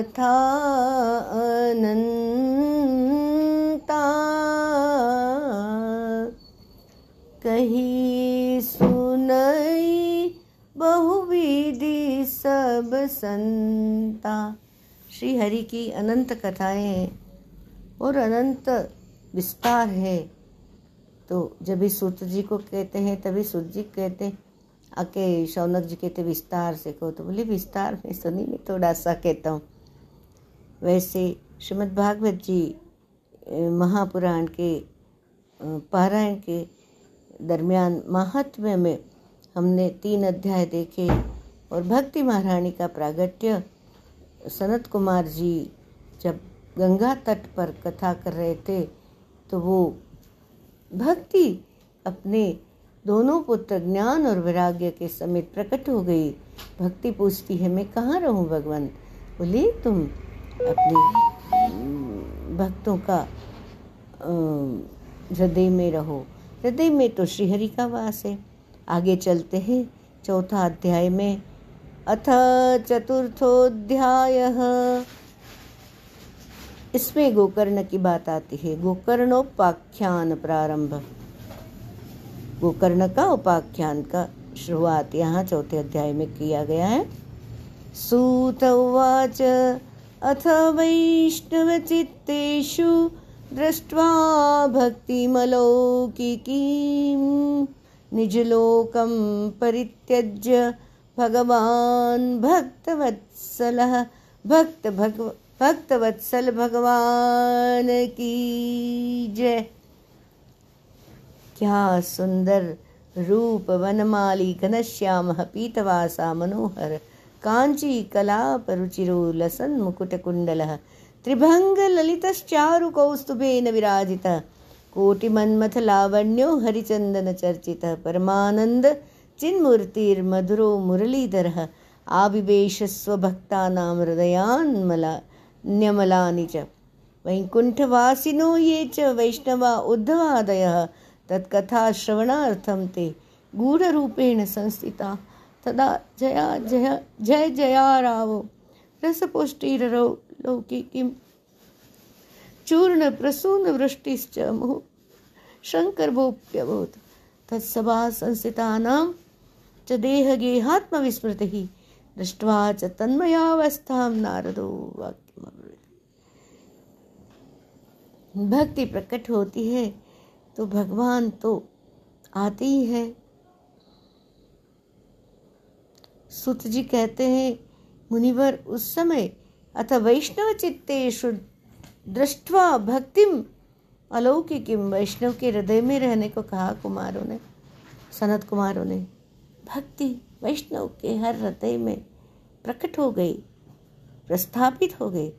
कथा अनंता कही सुनई बहुविधि सब संता। श्री हरि की अनंत कथाएं हैं और अनंत विस्तार है। तो जब भी सूत जी को कहते हैं तभी सूत जी कहते हैं आके शौनक जी कहते विस्तार से कहो, तो बोले विस्तार में सुनी मैं थोड़ा सा कहता हूँ। वैसे श्रीमद्भागवत जी महापुराण के पारायण के दरमियान माहात्म्य में हमने 3 अध्याय देखे और भक्ति महारानी का प्रागट्य। सनत कुमार जी जब गंगा तट पर कथा कर रहे थे तो वो भक्ति अपने दोनों पुत्र ज्ञान और वैराग्य के समेत प्रकट हो गई। भक्ति पूछती है मैं कहाँ रहूँ भगवान। बोले तुम अपने भक्तों का हृदय में रहो। हृदय में तो श्रीहरि का वास है। आगे चलते हैं 4 अध्याय में। अथ चतुर्थोध्याय, इसमें गोकर्ण की बात आती है। गोकर्णोपाख्यान प्रारंभ, गोकर्ण का उपाख्यान का शुरुआत यहाँ 4 अध्याय में किया गया है। सूत उवाच अथ वैष्णव चित्तेषु दृष्ट्वा भक्तिमलौकिकीं निजलोकं परित्यज्य भगवान् भक्तवत्सलः भक्तवत्सल भगवान की जय। क्या सुंदर रूप वनमाली घनश्याम पीतवासा मनोहर कांची कलाप रुचिरो लसन मुकुटकुंडलः त्रिभंग ललितश्चारु कौस्तुभेन विराजितः कोटिमन्मथ लावण्यो हरिचंदन चर्चितः परमानंद चिन्मूर्तिर्मधुरो मुरलीधरः आविवेश स्वभक्तानां हृदयान् न्यमलानि च वैकुंठवासिनो ये च वैष्णवा उद्धवादयः तत्कथा श्रवणार्थं ते गूढ़रूपेण संस्थिता तदा जया जया जय जया रावो रसपुष्टिररो लौकिकीं चूर्णप्रसूनवृष्टिश्च मुहुः शङ्करभोऽप्यभूत् तत्सभासंस्थितानां च देहगेहात्मविस्मृतिः दृष्ट्वा च तन्मयावस्थां नारदो वाक्यमब्रवीत्। भक्ति प्रकट होती है तो भगवान तो आते ही हैं। सूत जी कहते हैं मुनिवर उस समय अथ वैष्णव चित्तेषु दृष्ट्वा भक्तिम अलौकिकीम, वैष्णव के हृदय में रहने को कहा कुमारों ने, सनत कुमारों ने। भक्ति वैष्णव के हर हृदय में प्रकट हो गई, प्रस्थापित हो गई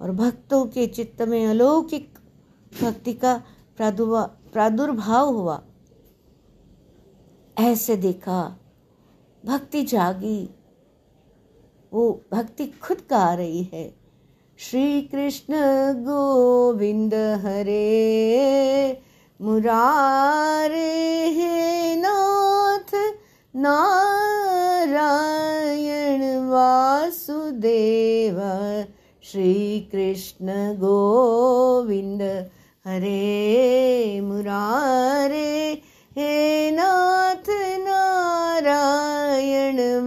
और भक्तों के चित्त में अलौकिक भक्ति का प्रादुर्भाव हुआ। ऐसे देखा भक्ति जागी, वो भक्ति खुद गा रही है। श्री कृष्ण गोविंद हरे मुरारे हे नाथ नारायण वासुदेव श्री कृष्ण गोविंद हरे मुरारे हे नाथ नारायण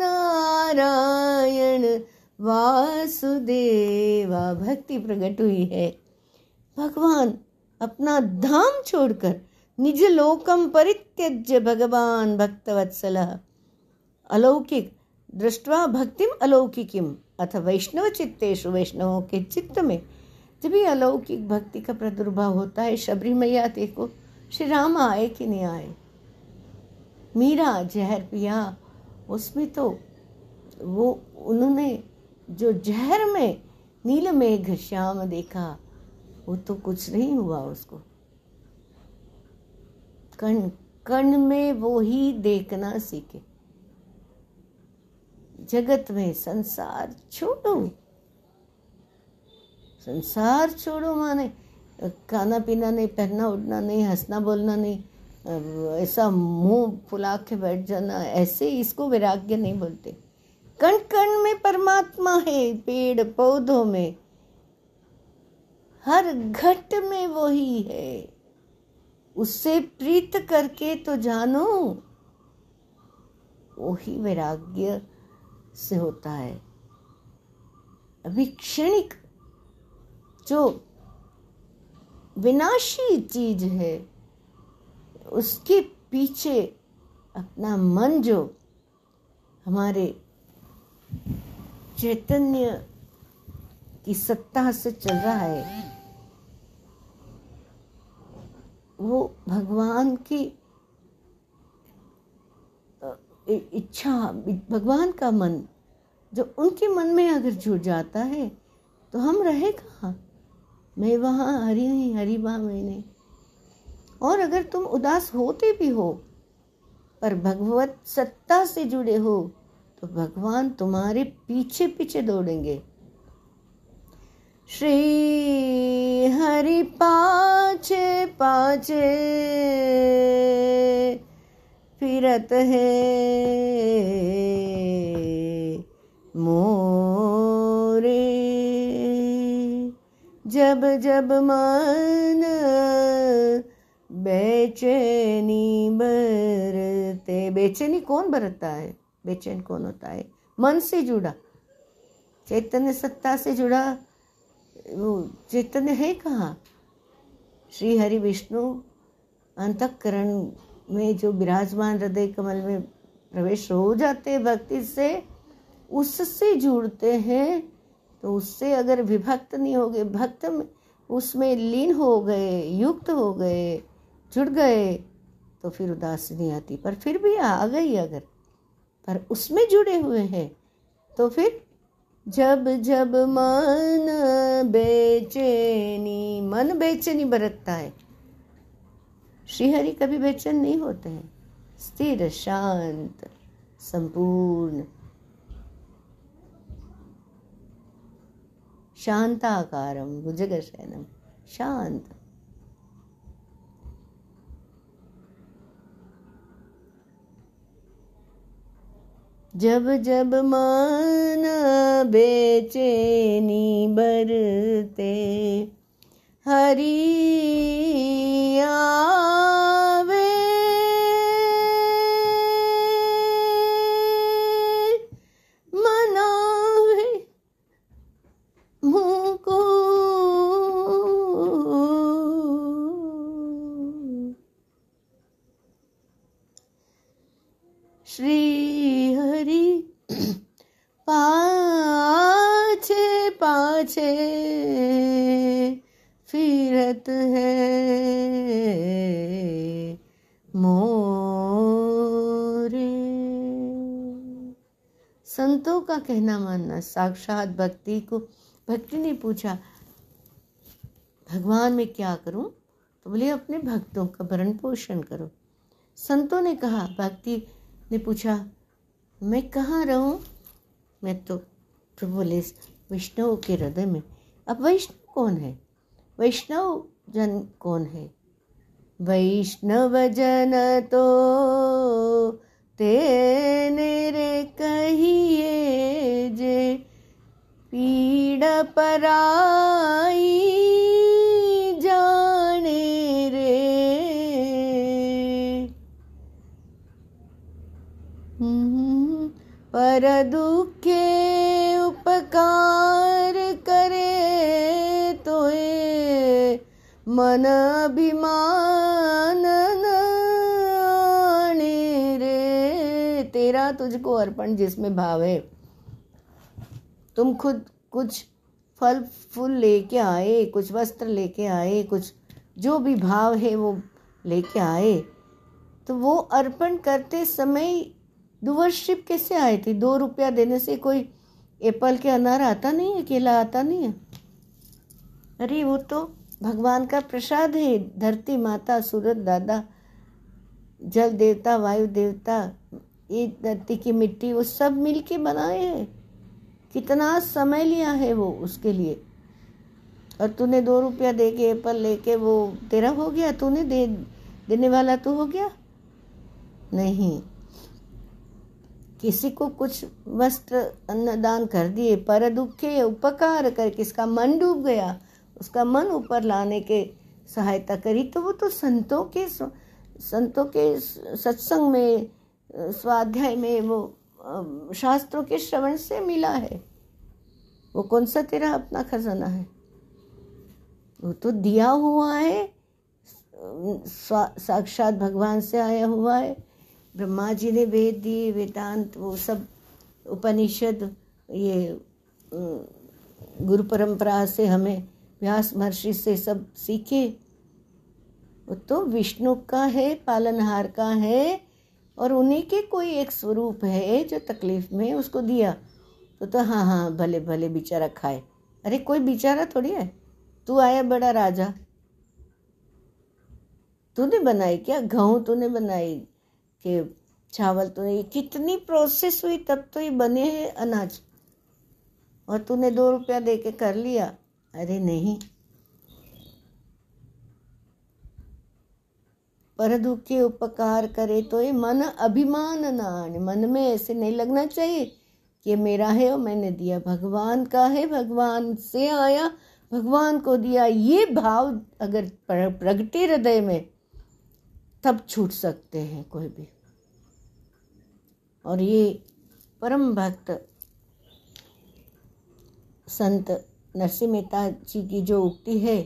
नारायण वासुदेवा। भक्ति प्रकट हुई है। भगवान अपना धाम छोड़कर निज लोकम परित्यज्य भगवान भक्तवत्सलः अलौकिक दृष्ट्वा भक्तिम अलौकिकीम अथ वैष्णव चित्तेषु, वैष्णवों के चित्त में जब भी अलौकिक भक्ति का प्रादुर्भाव होता है। शबरी मैया देखो, श्री राम आए कि नहीं आए, मीरा जहर पिया, उसमें तो वो उन्होंने जो जहर में नील में घश्याम देखा वो तो कुछ नहीं हुआ उसको। कण कण में वो ही देखना सीखे। जगत में संसार छोड़ो, संसार छोड़ो माने खाना पीना नहीं, पहनना उड़ना नहीं, हंसना बोलना नहीं, ऐसा मुंह फुला के बैठ जाना, ऐसे इसको वैराग्य नहीं बोलते। कण कण में परमात्मा है, पेड़ पौधों में, हर घट में वो ही है। उससे प्रीत करके तो जानो, वो ही वैराग्य से होता है। अभी क्षणिक जो विनाशी चीज है उसके पीछे अपना मन, जो हमारे चैतन्य की सत्ता से चल रहा है, वो भगवान की इच्छा, भगवान का मन जो उनके मन में अगर जुड़ जाता है तो हम रहे कहाँ? मैं वहाँ हरी नहीं, हरी वहाँ मैं नहीं। और अगर तुम उदास होते भी हो पर भगवत सत्ता से जुड़े हो तो भगवान तुम्हारे पीछे पीछे दौड़ेंगे। श्री हरि पाछे पाछे फिरत है मोरे, जब जब मन बेचैनी बरते। बेचैनी कौन बरतता है? बेचैन कौन होता है? मन से जुड़ा, चैतन्य सत्ता से जुड़ा। वो चैतन्य है कहाँ? श्री हरि विष्णु अंतःकरण में जो विराजमान हृदय कमल में प्रवेश हो जाते हैं भक्ति से, उससे जुड़ते हैं। तो उससे अगर विभक्त नहीं हो गए, भक्त उसमें लीन हो गए, युक्त हो गए, जुड़ गए, तो फिर उदासी नहीं आती। पर फिर भी आ गई अगर, पर उसमें जुड़े हुए हैं, तो फिर जब जब मन बेचैनी बरतता है। श्रीहरि कभी बेचैन नहीं होते हैं, स्थिर, शांत, संपूर्ण, शांताकारं भुजगशयनं, शांत। जब जब मन बेचैनी बरते हरि आवे, मनावे मुँह को श्री छे फिरत है मोरे। संतों का कहना मानना, साक्षात भक्ति को, भक्ति ने पूछा भगवान मैं क्या करूं, तो बोले अपने भक्तों का भरण पोषण करो। संतों ने कहा, भक्ति ने पूछा मैं कहाँ रहूं? मैं तो बोले वैष्णव के हृदय में। अब वैष्णव कौन है? वैष्णव जन कौन है? वैष्णव जन तो तेने रे कहिए, जे पीड़ा पराई जाने रे, पर दुखे उपकार करे तोए मन अभिमान नाने रे। तेरा तुझको अर्पण जिसमें भाव है। तुम खुद कुछ फल फूल लेके आए, कुछ वस्त्र लेके आए, कुछ जो भी भाव है वो लेके आए, तो वो अर्पण करते समय डुअरशिप कैसे आई थी? 2 रुपया देने से कोई एप्पल के अनार आता नहीं है, केला आता नहीं है। अरे वो तो भगवान का प्रसाद है, धरती माता, सूरज दादा, जल देवता, वायु देवता, ये धरती की मिट्टी, वो सब मिलके बनाए हैं। कितना समय लिया है वो उसके लिए। और तूने 2 रुपया दे के एप्पल लेके वो तेरा हो गया, तूने देने वाला तू हो गया नहीं। किसी को कुछ वस्त्र अन्न दान कर दिए, पर दुखे उपकार कर, किसका मन डूब गया उसका मन ऊपर लाने के सहायता करी, तो वो तो संतों के सत्संग में, स्वाध्याय में, वो शास्त्रों के श्रवण से मिला है। वो कौन सा तेरा अपना खजाना है? वो तो दिया हुआ है, साक्षात भगवान से आया हुआ है। ब्रह्मा जी ने वेद दिए, वेदांत, वो सब उपनिषद, ये गुरु परंपरा से, हमें व्यास महर्षि से सब सीखे। वो तो विष्णु का है, पालनहार का है, और उन्हीं के कोई एक स्वरूप है जो तकलीफ में उसको दिया। तो हाँ भले भले बेचारा खाए। अरे कोई बेचारा थोड़ी है, तू आया बड़ा राजा, तूने बनाई क्या गेहूँ, तूने बनाई के चावल, तूने, कितनी प्रोसेस हुई तब तो ये बने हैं अनाज, और तूने 2 रुपया दे के कर लिया। अरे नहीं, पर दुख के उपकार करे, तो ये मन अभिमान ना आने, मन में ऐसे नहीं लगना चाहिए कि मेरा है और मैंने दिया। भगवान का है, भगवान से आया, भगवान को दिया, ये भाव अगर प्रगटे हृदय में, तब छूट सकते हैं कोई भी। और ये परम भक्त संत नरसिंह मेहता जी की जो उक्ति है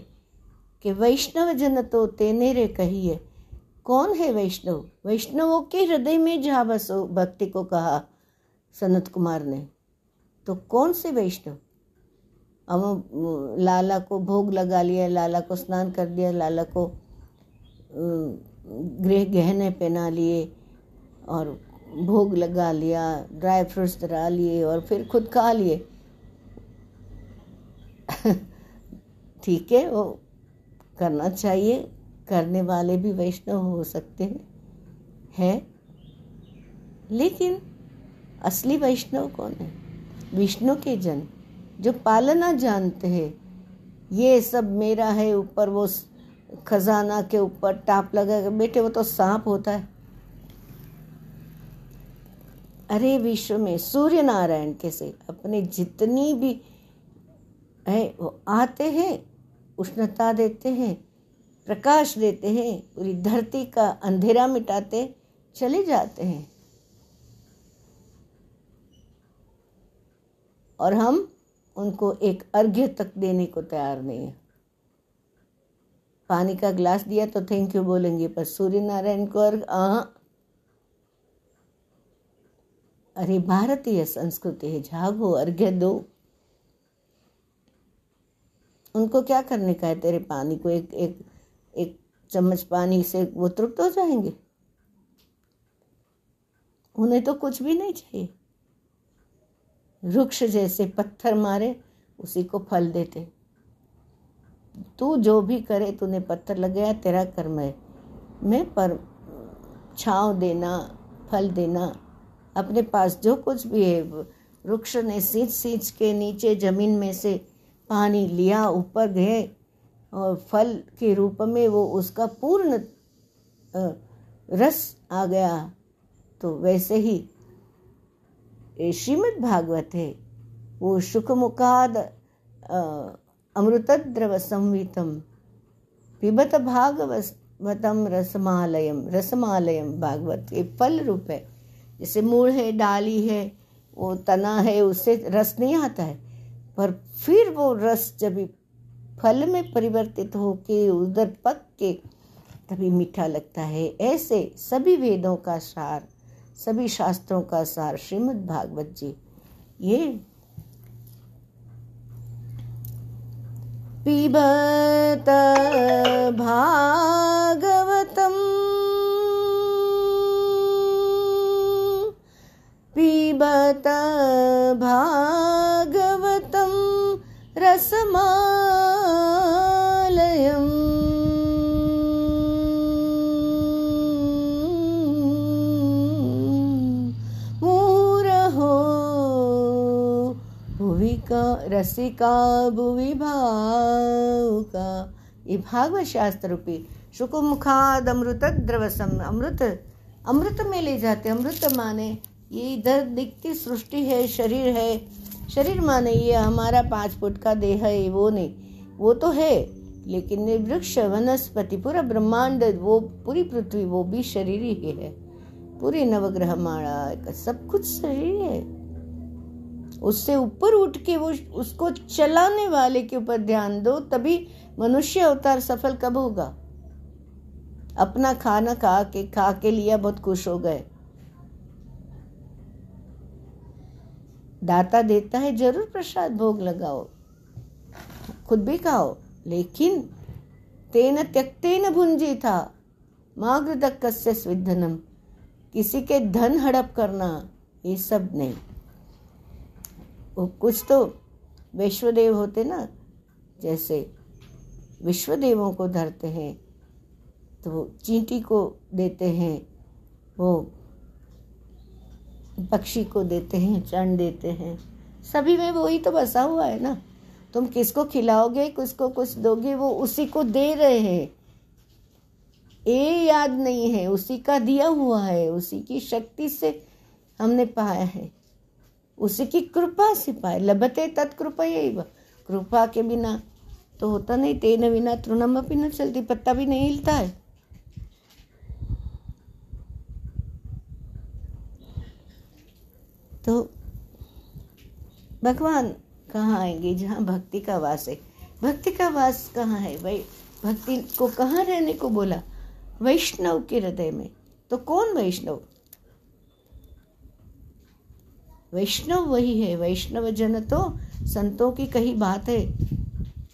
कि वैष्णव जन तो तेनेरे कहिए, कौन है वैष्णव? वैष्णवों के हृदय में जहाँ बसो, भक्ति को कहा सनत कुमार ने। तो कौन से वैष्णव? हम लाला को भोग लगा लिया, लाला को स्नान कर दिया, लाला को गृह गहने पहना लिए, और भोग लगा लिया, ड्राई फ्रूट्स धरा लिए, और फिर खुद खा लिए। ठीक है, वो करना चाहिए, करने वाले भी वैष्णव हो सकते हैं, लेकिन असली वैष्णव कौन है? विष्णु के जन जो पालना जानते हैं। ये सब मेरा है ऊपर, वो खजाना के ऊपर टाप लगा, बेटे वो तो सांप होता है। अरे विश्व में सूर्य नारायण कैसे अपने जितनी भी है वो आते हैं, उष्णता देते हैं, प्रकाश देते हैं, पूरी धरती का अंधेरा मिटाते चले जाते हैं, और हम उनको एक अर्घ्य तक देने को तैयार नहीं है। पानी का ग्लास दिया तो थैंक यू बोलेंगे, पर सूर्य नारायण को अर्घ्य, अरे भारतीय संस्कृति है, जागो, अर्घ्य दो। उनको क्या करने का है तेरे पानी को? एक चम्मच पानी से वो तृप्त हो जाएंगे? उन्हें तो कुछ भी नहीं चाहिए। वृक्ष जैसे पत्थर मारे उसी को फल देते। तू जो भी करे, तूने पत्थर लगाया, तेरा कर्म है। मैं पर छाँव देना, फल देना, अपने पास जो कुछ भी है, वृक्ष ने सींच के नीचे जमीन में से पानी लिया, ऊपर गए, और फल के रूप में वो उसका पूर्ण रस आ गया। तो वैसे ही श्रीमद्भागवत है, वो शुकमुखाद अमृतद्रव संवितम पिबत भागवतम रसमालयम भागवत के फल रूप है। जैसे मूल है, डाली है, वो तना है, उससे रस नहीं आता है, पर फिर वो रस जब फल में परिवर्तित होके उधर पक के तभी मीठा लगता है। ऐसे सभी वेदों का सार, सभी शास्त्रों का सार श्रीमद् भागवत जी। ये पिबत भागवतम पिबत भागवतम रसमालयम् रसिका भुवि भावुका। ये भागवत शास्त्र रूपी शुकुमुखाद अमृत द्रवसम, अमृत अमृत में ले जाते। अमृत माने ये इधर दिखती सृष्टि है, शरीर है। शरीर माने ये हमारा 5 फुट का देह है, वो नहीं, वो तो है, लेकिन ये वृक्ष वनस्पति पूरा ब्रह्मांड, वो पूरी पृथ्वी, वो भी शरीर ही है। पूरी नवग्रह माला सब कुछ शरीर है। उससे ऊपर उठ के वो उसको चलाने वाले के ऊपर ध्यान दो, तभी मनुष्य अवतार सफल कब होगा। अपना खाना खा के लिया, बहुत खुश हो गए। दाता देता है, जरूर प्रसाद भोग लगाओ, खुद भी खाओ, लेकिन तेन त्यक्तेन भुंजी था मागृदक्कस्य स्विद्धनम, किसी के धन हड़प करना ये सब नहीं। वो कुछ तो वैश्वदेव होते ना, जैसे विश्वदेवों को धरते हैं तो चींटी को देते हैं, वो पक्षी को देते हैं, चंड देते हैं, सभी में वही तो बसा हुआ है ना। तुम किसको खिलाओगे, किसको कुछ दोगे, वो उसी को दे रहे हैं। ये याद नहीं है, उसी का दिया हुआ है, उसी की शक्ति से हमने पाया है, उसी की कृपा से पाए। लभते तत्कृपयैव, कृपा के बिना तो होता नहीं। तेन बिना तृणमपि न चलती, पत्ता भी नहीं हिलता है। तो भगवान कहाँ आएंगे, जहाँ भक्ति का वास है। भक्ति का वास कहाँ है भाई, भक्ति को कहाँ रहने को बोला, वैष्णव के हृदय में। तो कौन वैष्णव, वैष्णव वही है। वैष्णव जन तो संतों की कही बात है,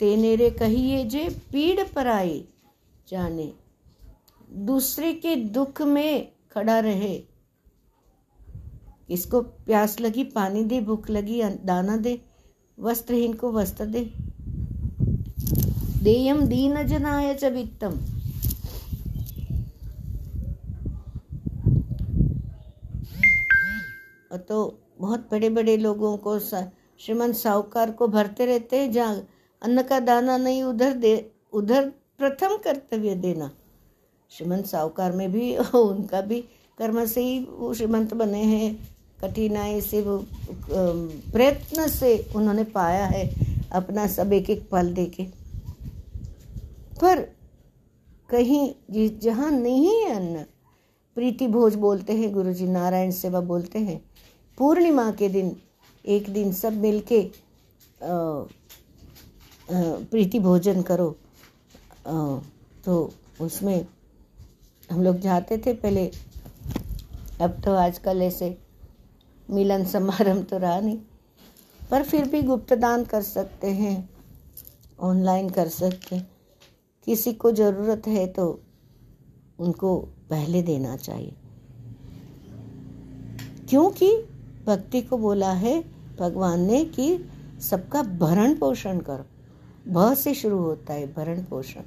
तेनेरे कहिए जे पीड़ पराई जाने, दूसरे के दुख में खड़ा रहे। इसको प्यास लगी पानी दे, भूख लगी दाना दे, वस्त्रहीन को वस्त्र दे। देयम दीन जनाय च वित्तम, तो बहुत बड़े बड़े लोगों को, श्रीमंत साहूकार को भरते रहते हैं। जहाँ अन्न का दाना नहीं उधर दे, उधर प्रथम कर्तव्य देना। श्रीमंत साहूकार में भी, उनका भी कर्म से ही वो श्रीमंत बने हैं, कठिनाई से, वो प्रयत्न से उन्होंने पाया है, अपना सब एक एक पल देके। पर कहीं जहाँ नहीं है अन्न, प्रीति भोज बोलते हैं गुरुजी, नारायण सेवा बोलते हैं, पूर्णिमा के दिन एक दिन सब मिलके प्रीति भोजन करो। तो उसमें हम लोग जाते थे पहले, अब तो आजकल ऐसे मिलन समारंभ तो रहा नहीं, पर फिर भी गुप्तदान कर सकते हैं, ऑनलाइन कर सकते हैं। किसी को ज़रूरत है तो उनको पहले देना चाहिए, क्योंकि भक्ति को बोला है भगवान ने कि सबका भरण पोषण करो। भ से शुरू होता है भरण पोषण।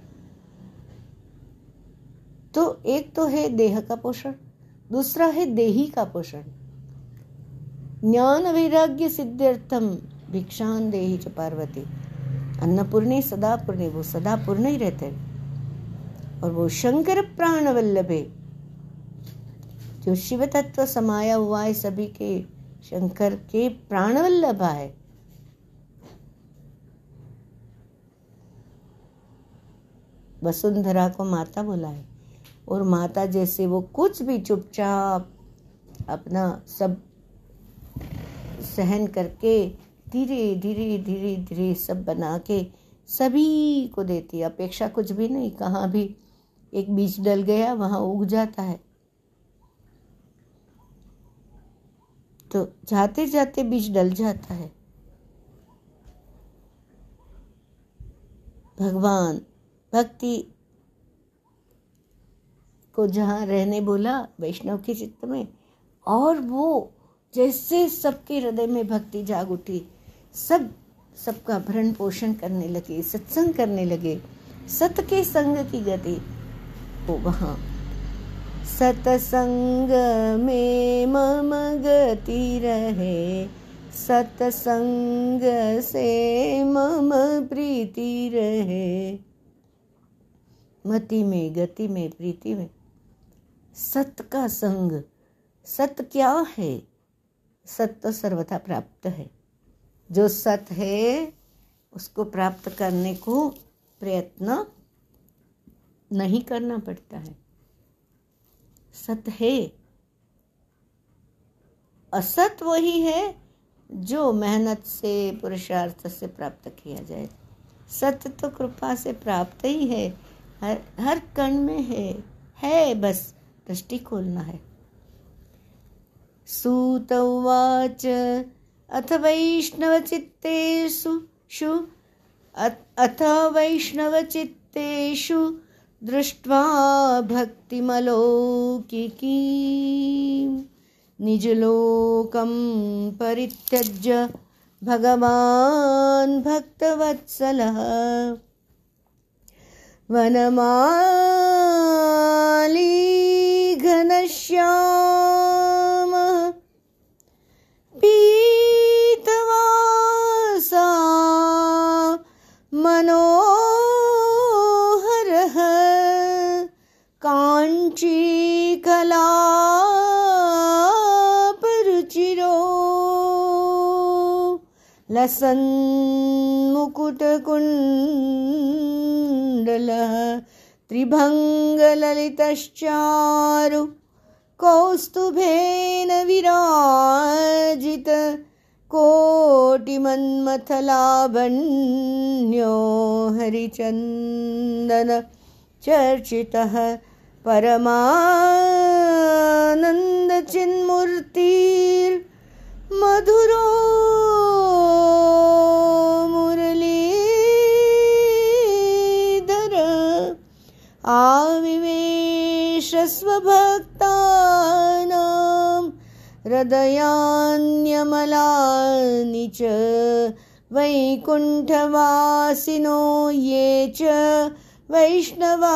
तो एक तो है देह का पोषण, दूसरा है देही का पोषण। ज्ञान वैराग्य सिद्ध्यर्थम भिक्षां देहि च पार्वती। अन्नपूर्णे सदा पूर्णे, वो सदा पूर्ण ही रहते हैं। और वो शंकर प्राण वल्लभे, जो शिव तत्व समाया हुआ है सभी के, शंकर के प्राण वल्लभा है। वसुंधरा को माता बोला है, और माता जैसे वो कुछ भी चुपचाप अपना सब सहन करके धीरे धीरे धीरे धीरे सब बना के सभी को देती है। अपेक्षा कुछ भी नहीं, कहाँ भी एक बीज डल गया वहाँ उग जाता है। तो जाते जाते बीज डल जाता है। भगवान भक्ति को जहाँ रहने बोला वैष्णव के चित्त में, और वो जैसे सबके हृदय में भक्ति जाग उठी, सब सबका भरण पोषण करने लगे, सत्संग करने लगे, सत के संग की गति। वो वहाँ सतसंग में मम गति रहे, सत्संग से मम प्रीति रहे। मति में, गति में, प्रीति में सत का संग। सत क्या है? सत तो सर्वथा प्राप्त है। जो सत है उसको प्राप्त करने को प्रयत्न नहीं करना पड़ता है। सत है। असत वही है जो मेहनत से, पुरुषार्थ से प्राप्त किया जाए। सत तो कृपा से प्राप्त ही है, हर कण में है बस दृष्टि खोलना है। सूत उवाच अथ वैष्णवचित्तेषु दृष्ट्वा भक्तिमलौकिकीं निजलोकं परित्यज्य भगवान् भक्तवत्सलः वनमाली घनश्याम पीतवासा मनोहरः काञ्चीकलापरुचिरो लसन् मुकुटकुण्डल त्रिभङ्गललितश्चारु कौस्तुभेन विराजित कोटिमन्मथलावण्यो हरिचन्दन चर्चितः परमानन्दचिन्मूर्तिर् मधुरो मुरलीधर आविवेश स्वभक्तानां हृदयान्यमलानि च वैकुण्ठवासिनो ये च वैष्णवा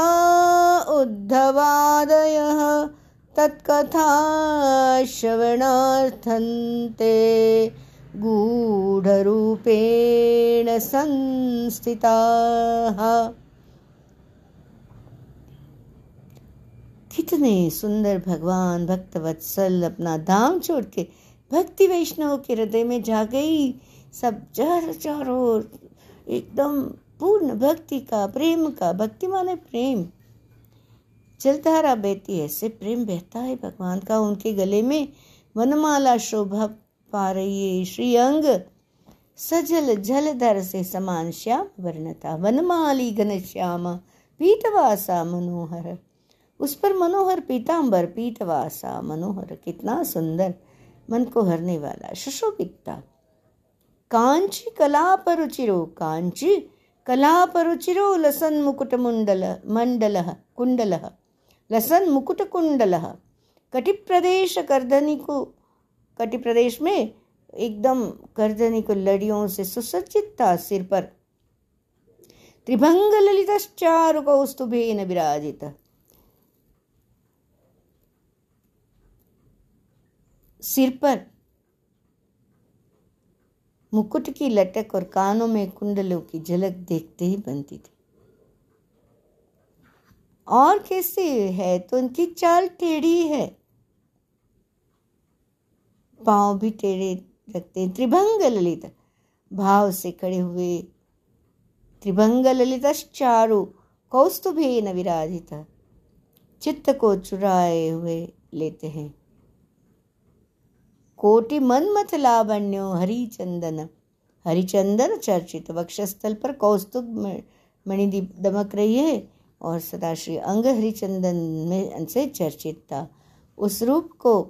उद्धवादयः तत्कथा श्रवणार्थं ते गूढरूपेण संस्थिताः। कितने सुंदर भगवान भक्तवत्सल अपना धाम छोड़ के भक्ति वैष्णव के हृदय में जा गई। सब चारों एकदम पूर्ण भक्ति का, प्रेम का। भक्ति माने प्रेम, जलधारा बहती है, ऐसे प्रेम बहता है भगवान का। उनके गले में वनमाला शोभा पा रही है। श्री अंग सजल जलधर से समान श्याम वर्णता वनमाली घनश्याम पीतवासा मनोहर। उस पर मनोहर पीतांबर, पीतवासा मनोहर, कितना सुंदर, मन को हरने वाला, सुशोभितता। कांची कलापरुचिरो, कांची कलापरुचिरो लसन मुकुटमुंडल मंडल कुंडल लसन मुकुटकुंडल। कटिप्रदेश करधनी को, कटिप्रदेश में एकदम करधनी को लड़ियों से सुसज्जित था सिर पर। त्रिभंग ललितश्चारु कौस्तुभेन विराजित। सिर पर मुकुट की लटक और कानों में कुंडलों की झलक देखते ही बनती थी। और कैसे है तो उनकी चाल टेढ़ी है, पांव भी टेढ़े रखते हैं। त्रिभंग ललित भाव से खड़े हुए, त्रिभंग ललितश्चारु कौस्तुभेन विराजित, चित्त को चुराए हुए लेते हैं। कोटि मनमथ लावण्यो हरिचंदन, हरिचंदन चर्चित, वक्षस्थल पर कौस्तुभ मणिदीप दमक रही है और सदाश्री अंग हरिचंदन में से चर्चित था। उस रूप को,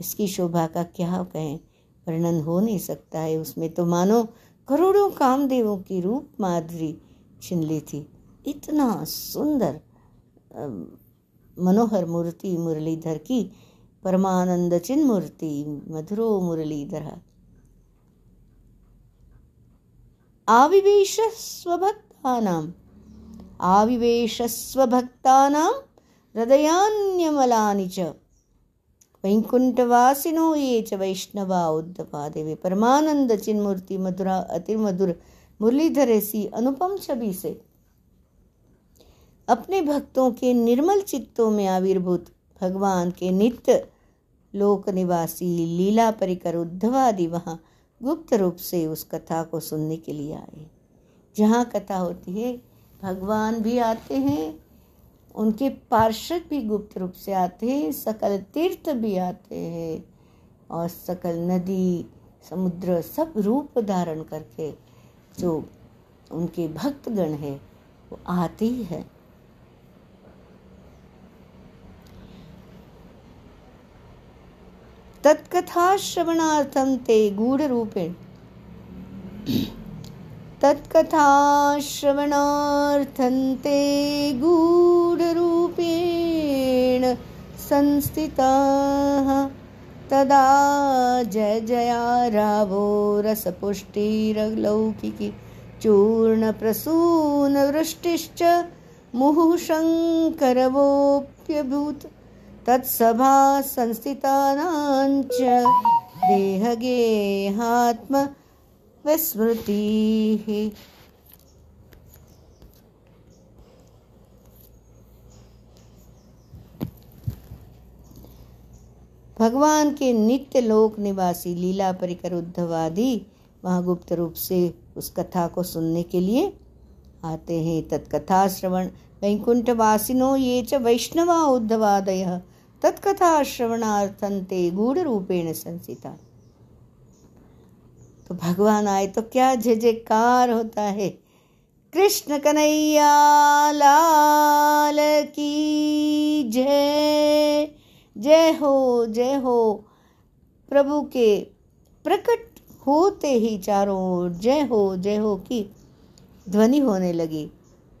इसकी शोभा का क्या कहें, वर्णन हो नहीं सकता है। उसमें तो मानो करोड़ों कामदेवों की रूप माधुरी छिनली थी। इतना सुंदर मनोहर मूर्ति मुरलीधर की, परमानंद चिन्मूर्ति मधुरो मुरलीधर आविवेश स्वभक्तानां हृदयान्यमलानि च वैकुंठवासिनो ये च वैष्णवा उद्धवा देवी परमानंद चिन्मूर्ति मधुरा अति मधुर मुरलीधरेसी अनुपम छवि से अपने भक्तों के निर्मल चित्तों में आविर्भूत भगवान के नित्य लोक निवासी लीला परिकर उद्धवादि वहाँ गुप्त रूप से उस कथा को सुनने के लिए आए। जहाँ कथा होती है भगवान भी आते हैं, उनके पार्षद भी गुप्त रूप से आते हैं, सकल तीर्थ भी आते हैं और सकल नदी समुद्र सब रूप धारण करके जो उनके भक्तगण हैं वो आते ही हैं। तत्कथा श्रवणार्थम ते गूढ़ रूपेण, तत्कथा श्रवणार्थं ते गूढ़रूपेण संस्थिताः तदा जय जया रावो रसपुष्टिरलौकिकी चूर्णप्रसूनवृष्टिश्च मुहुशङ्करवोऽप्यभूत् तत्सभा संस्थितानां च देहगेहात्म विस्मृति। भगवान के नित्य लोक निवासी लीला परिकर उद्धव आदि वहाँ गुप्त रूप से उस कथा को सुनने के लिए आते हैं। तत्कथा श्रवण वैकुंठवासिनो ये च वैष्णवा उद्धवादयः तत्कथा श्रवणार्थं ते गूढ़ रूपेण संस्थिता। तो भगवान आए तो क्या जय जयकार होता है। कृष्ण कन्हैया लाल की जय, जय हो जय हो। प्रभु के प्रकट होते ही चारों ओर जय हो की ध्वनि होने लगी।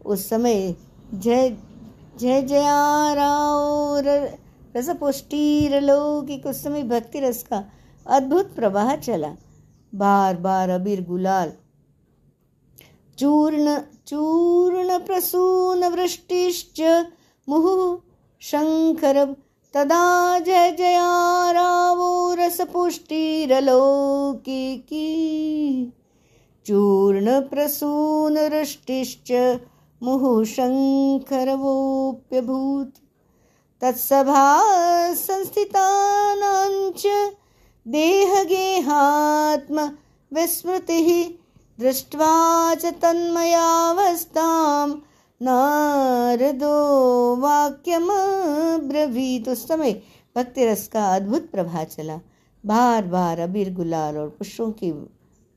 उस समय जय जय जया राव रसपुष्टिर लौकिक उस समय भक्ति रस का अद्भुत प्रवाह चला। बार बार अबीर गुलाल चूर्ण चूर्ण प्रसून वृष्टिश्च मुहु शंकरम तदा जय जया रावो रसपुष्टिरलौकिकी चूर्ण प्रसून वृष्टिश्च मुहु शंकरवोऽप्यभूत् तत्सभा संस्थितानां च देहगेहात्म विस्मृतिः दृष्ट्वा च तन्मयावस्थां नारदो वाक्यम ब्रवीत। उस समय भक्तिरस का अद्भुत प्रभाव चला। बार बार अबीर गुलाल और पुष्पों की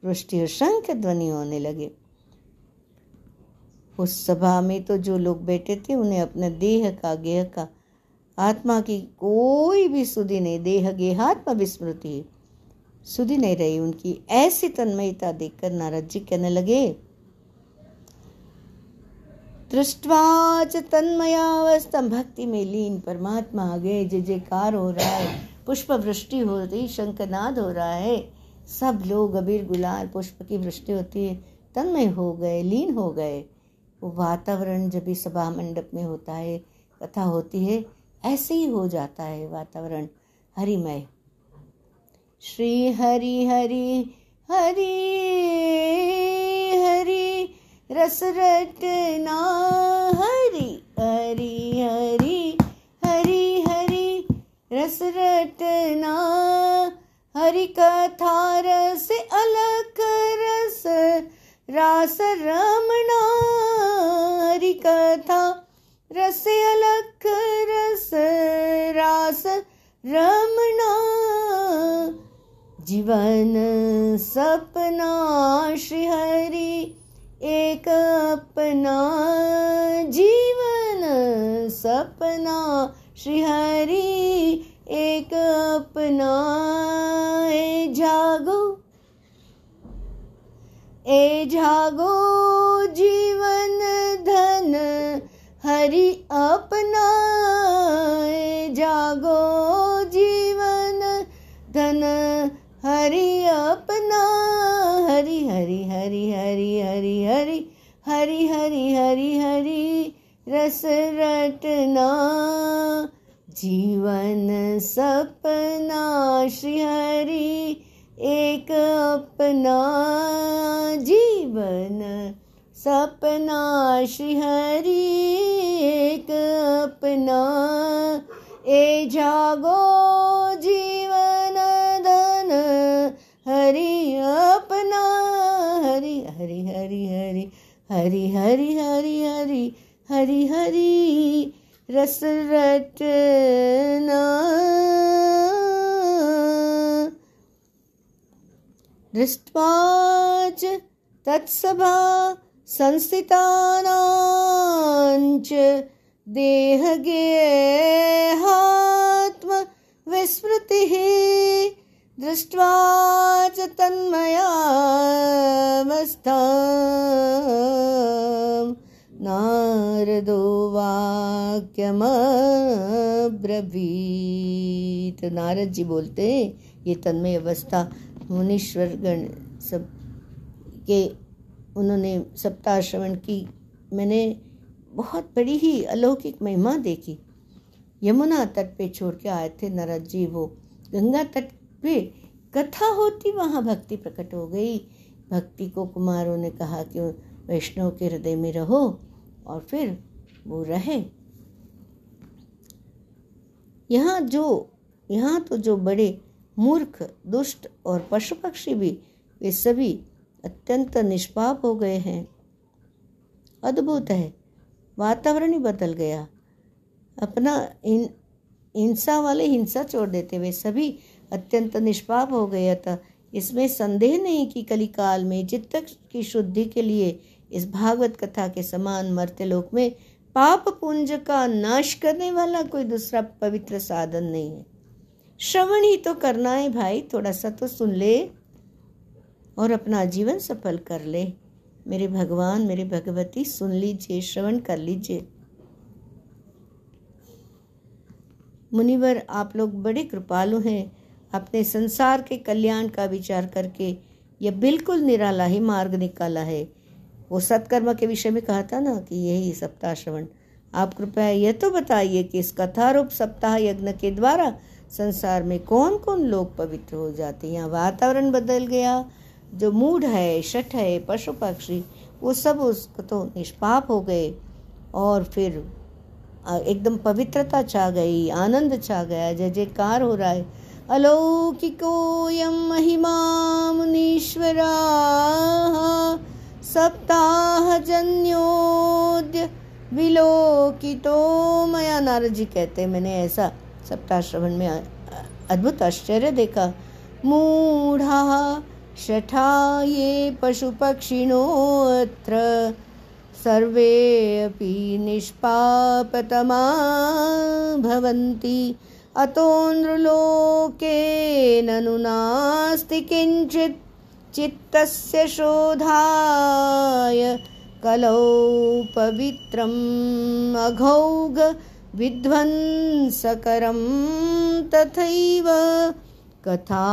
वृष्टि और शंख ध्वनि होने लगे। उस सभा में तो जो लोग बैठे थे उन्हें अपने देह का गेह का आत्मा की कोई भी सुधि नहीं, देह गेहात्मा विस्मृति सुधि नहीं रही। उनकी ऐसी तन्मयता देखकर नारद जी कहने लगे दृष्ट्वा च तन्मयावस्थां। भक्ति में लीन परमात्मा आ गए, जय जयकार हो रहा है, पुष्प वृष्टि हो रही, शंखनाद हो रहा है, सब लोग अबीर गुलाल पुष्प की वृष्टि होती है, तन्मय हो गए, लीन हो गए। वो वातावरण जब भी सभा मंडप में होता है, कथा होती है, ऐसे ही हो जाता है वातावरण हरिमय। श्री हरि हरि हरि हरि रस रटना हरि हरि हरि हरि हरि रस रटना हरि कथा रस अलक रस रास रमणा हरि कथा रस अलख रस रास रमणा। जीवन सपना श्री हरि एक अपना, जीवन सपना श्री हरि एक अपना ए जागो, ए जागो जीवन धन हरि अपना, जागो जीवन धन हरि अपना। हरि हरि हरि हरि हरि हरि हरि हरि हरि हरि रस रटना जीवन सपना श्रीहरि एक अपना, जीवन सपना श्रीहरि एक अपना। ए जागो जीवन धन हरि अपना, हरि हरि हरि हरि हरि हरि हरि हरि हरि हरि। रस रचना, दृष्ट्वाच तत्सभा संस्थितानांच देहगेहात्म विस्मृतिः। दृष्ट्वाच तन्मयावस्थां नारदो वाक्यमब्रवीत। नारद जी बोलते हैं ये तन्मय अवस्था मुनीश्वरगण सब के उन्होंने सप्ताह श्रवण की मैंने बहुत बड़ी ही अलौकिक महिमा देखी। यमुना तट पे छोड़ के आए थे नारद जी, वो गंगा तट पे कथा होती वहाँ भक्ति प्रकट हो गई। भक्ति को कुमारों ने कहा कि वैष्णव के हृदय में रहो, और फिर वो रहे। यहाँ तो जो बड़े मूर्ख दुष्ट और पशु पक्षी भी वे सभी अत्यंत निष्पाप हो गए हैं। अद्भुत है, वातावरण ही बदल गया। अपना हिंसा वाले हिंसा छोड़ देते, वे सभी अत्यंत निष्पाप हो गया था। इसमें संदेह नहीं कि कलिकाल में चित्त की शुद्धि के लिए इस भागवत कथा के समान मर्त्यलोक में पाप पुंज का नाश करने वाला कोई दूसरा पवित्र साधन नहीं है। श्रवण ही तो करना है भाई, थोड़ा सा तो सुन ले और अपना जीवन सफल कर ले। मेरे भगवान मेरे भगवती सुन लीजिए, श्रवण कर लीजिए। मुनिवर आप लोग बड़े कृपालु हैं, अपने संसार के कल्याण का विचार करके यह बिल्कुल निराला ही मार्ग निकाला है। वो सत्कर्म के विषय में कहा था ना कि यही सप्ताह श्रवण। आप कृपया यह तो बताइए कि इस कथा रूप सप्ताह यज्ञ के द्वारा संसार में कौन कौन लोग पवित्र हो जाते हैं। यहाँ वातावरण बदल गया, जो मूड है शठ है पशु पक्षी वो सब उसको तो निष्पाप हो गए, और फिर एकदम पवित्रता छा गई, आनंद छा गया, जय जयकार हो रहा है। अलौकिकोऽयं महिमा मुनीश्वराः सप्ताह जन्योद्य विलोकितो मया। नारद जी कहते मैंने ऐसा सप्ताह श्रवण में अद्भुत आश्चर्य देखा। मूढ़ा शठा ये पशु पक्षिणोऽत्र सर्वे अपि निष्पापतमा भवन्ति। अतो नृलोके ननु नास्ति किंचित् चित्तस्य शोधाय कलौ पवित्रम् अघौघ विध्वंसकरं तथैव कथा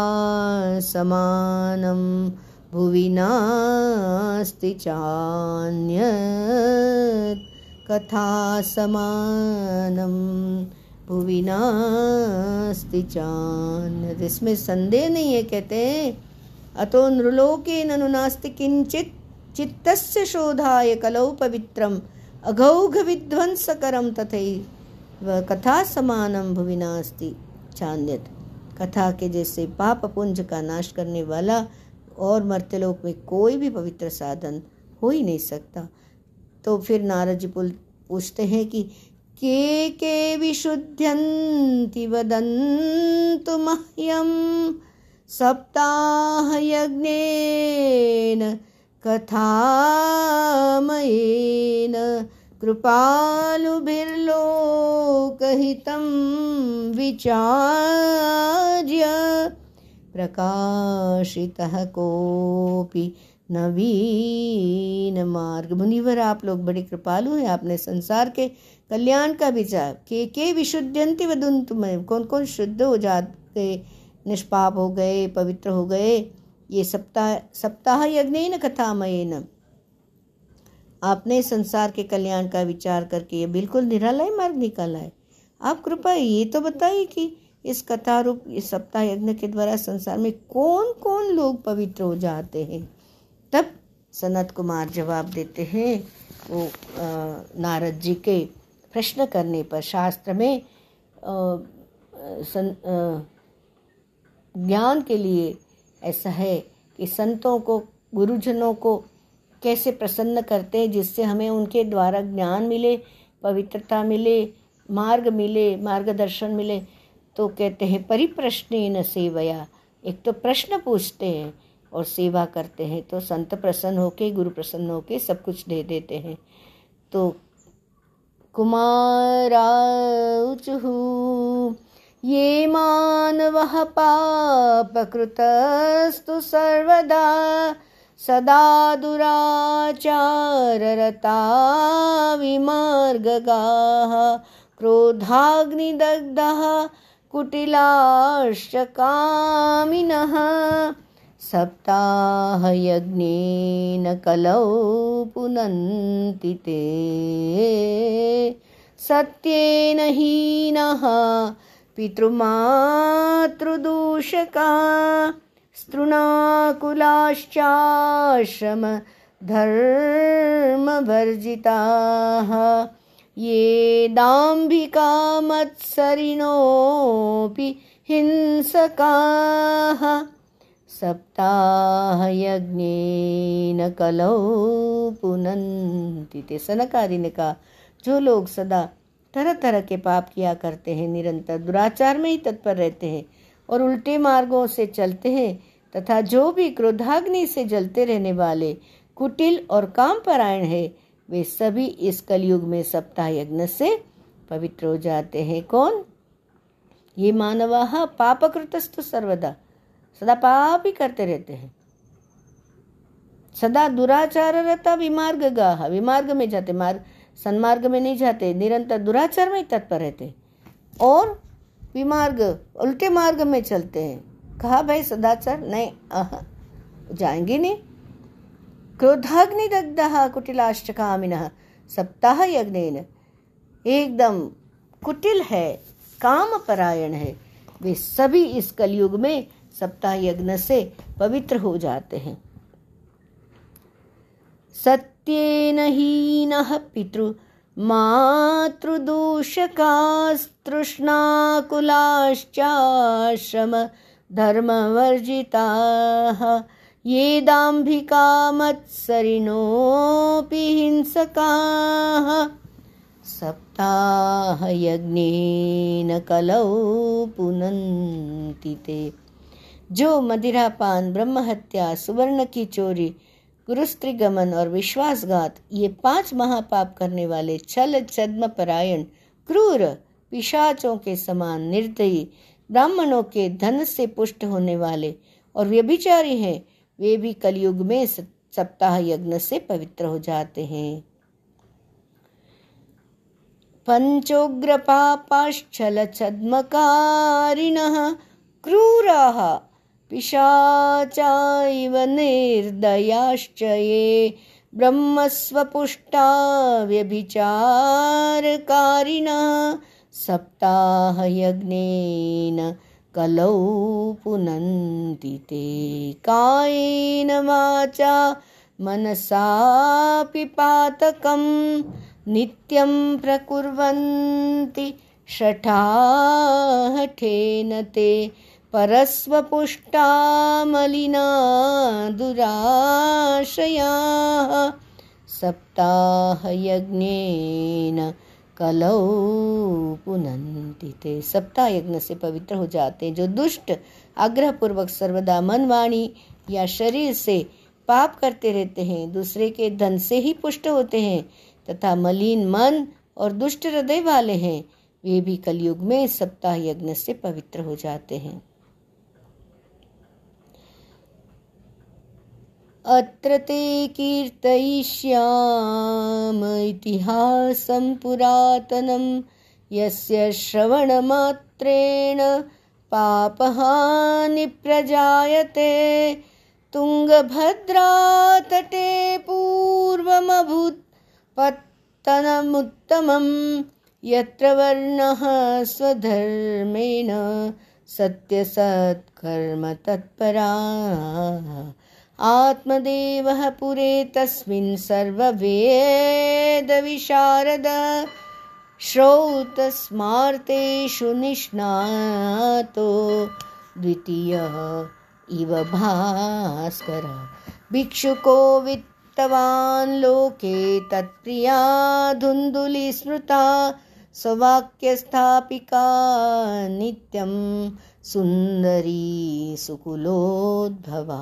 समानं भुवि नास्ति चान्यत्। कथा समानं भुवि नास्ति चान्यत्, इसमें संदेह नहीं है। कहते हैं अतो नृलोके ननु नास्ति किंचित् चित्तस्य शोधाय कलौ पवित्रम् अघौघ विध्वंसकरं तथैव कथा समानं भुवि नास्ति चान्यत्। कथा के जैसे पाप पुंज का नाश करने वाला और मर्त्यलोक में कोई भी पवित्र साधन हो ही नहीं सकता। तो फिर नारद जी पूछते हैं कि के विशुद्ध्यन्ति वदन्तु मह्यं सप्ताह यज्ञेन कथामयेन कृपालुभिर्लोकहितं विचार्य प्रकाशितः कोपि नवीन मार्ग। मुनिवर आप लोग बड़े कृपालु हैं, आपने संसार के कल्याण का विचार के विशुद्ध्यन्ति वदन्तु मह्यं, कौन कौन शुद्ध हो जाते निष्पाप हो गए पवित्र हो गए ये सप्ताह यज्ञेन कथामयेन। आपने संसार के कल्याण का विचार करके ये बिल्कुल निराला ही मार्ग निकाला है। आप कृपया ये तो बताइए कि इस कथा रूप इस सप्ताह यज्ञ के द्वारा संसार में कौन कौन लोग पवित्र हो जाते हैं। तब सनत कुमार जवाब देते हैं वो नारद जी के प्रश्न करने पर, शास्त्र में ज्ञान के लिए ऐसा है कि संतों को गुरुजनों को कैसे प्रसन्न करते हैं जिससे हमें उनके द्वारा ज्ञान मिले, पवित्रता मिले, मार्ग मिले, मार्गदर्शन मिले। तो कहते हैं परिप्रश्नेन सेवया, एक तो प्रश्न पूछते हैं और सेवा करते हैं तो संत प्रसन्न होके गुरु प्रसन्न होके सब कुछ दे देते हैं। तो कुमाराचहु ये मानवः पापकृतस्तु सर्वदा सदा दुराचाररता विमार्गगाः क्रोधाग्निदग्धः कुटिलाश्च कामिनः सप्ताह यज्ञेन कलौ पुनन्ति ते सत्येन हीनः पितृमातृदूषका स्तृणाकुलाश्चाश्रम धर्मवर्जिताः ये दाम्भिका मत्सरिणोऽपि हिंसकाः सप्ताह यज्ञेन कलौ पुनन्ति ते। सनकादि ने कहा जो लोग सदा तरह तरह के पाप किया करते हैं, निरंतर दुराचार में ही तत्पर रहते हैं और उल्टे मार्गों से चलते हैं तथा जो भी क्रोधाग्नि से जलते रहने वाले कुटिल और काम परायण है, वे सभी इस कलयुग में सप्ताह यज्ञ से पवित्र हो जाते हैं। कौन? ये मानवाः पापकृतस्तु सर्वदा, सदा पाप ही करते रहते हैं, सदा दुराचाररता विमार्गगाः, विमार्ग में जाते, मार्ग सन्मार्ग में नहीं जाते, निरंतर दुराचार में तत्पर रहते और विमार्ग उल्टे मार्ग में चलते हैं। कहा भाई सदाचार नहीं, जाएंगे नहीं। क्रोधाग्निदग्धः कुटिलाश्चकामिनः सप्ताह यज्ञेन, एकदम कुटिल है, काम परायण है, वे सभी इस कलयुग में सप्ताह यज्ञ से पवित्र हो जाते हैं। सत्येन हीनः पितृ मातृदूषकास्तृष्णाकुलाश्चाश्रम धर्मवर्जिताः ये दाम्भिका मत्सरिणोऽपि हिंसकाः सप्ताह यज्ञेन कलौ पुनन्ति ते। जो मदिरापान, ब्रह्महत्या, सुवर्ण की चोरी, गुरुस्त्री गमन और विश्वासघात, ये 5 महापाप करने वाले छल छद्म परायण, क्रूर, पिशाचों के समान निर्दयी, ब्राह्मणों के धन से पुष्ट होने वाले और व्यभिचारी हैं, वे भी कलयुग में सप्ताह यज्ञ से पवित्र हो जाते हैं। पंचोग्र पापाश्चल छद्मकारिणः क्रूराः पिशाचाइव निर्दयाश्च ये ब्रह्मस्वपुष्टा व्यभिचारकारिणः सप्ताह यज्ञेन कलौ पुनन्ति ते। कायेन वाचा मनसा पिपातकं नित्यं प्रकुर्वन्ति शठाहठेन ते परस्वपुष्टा मलिना दुराशयाः सप्ताह यज्ञेन कलौ पुनन्ति ते। सप्ताह यज्ञ से पवित्र हो जाते हैं जो दुष्ट आग्रहपूर्वक सर्वदा मन, वाणी या शरीर से पाप करते रहते हैं, दूसरे के धन से ही पुष्ट होते हैं तथा मलिन मन और दुष्ट हृदय वाले हैं, वे भी कलयुग में सप्ताह यज्ञ से पवित्र हो जाते हैं। अत्र ते कीर्तयिष्याम इतिहासं पुरातनं यस्य श्रवणमात्रेण पापहानि प्रजायते तुंगभद्रातटे पूर्वमभूत् पत्तनमुत्तमम् यत्र वर्णः स्वधर्मेण सत्यसत्कर्म तत्परः आत्मदेवः पुरे तस्मिन् सर्ववेदविशारदः श्रौतस्मार्तेषु निष्णातो द्वितीयः इव भास्करः भिक्षुको वित्तवान् लोके तत्प्रिया धुन्दुली स्मृता स्ववाक्यस्थापिका नित्यं सुन्दरी सुकुलोद्भवा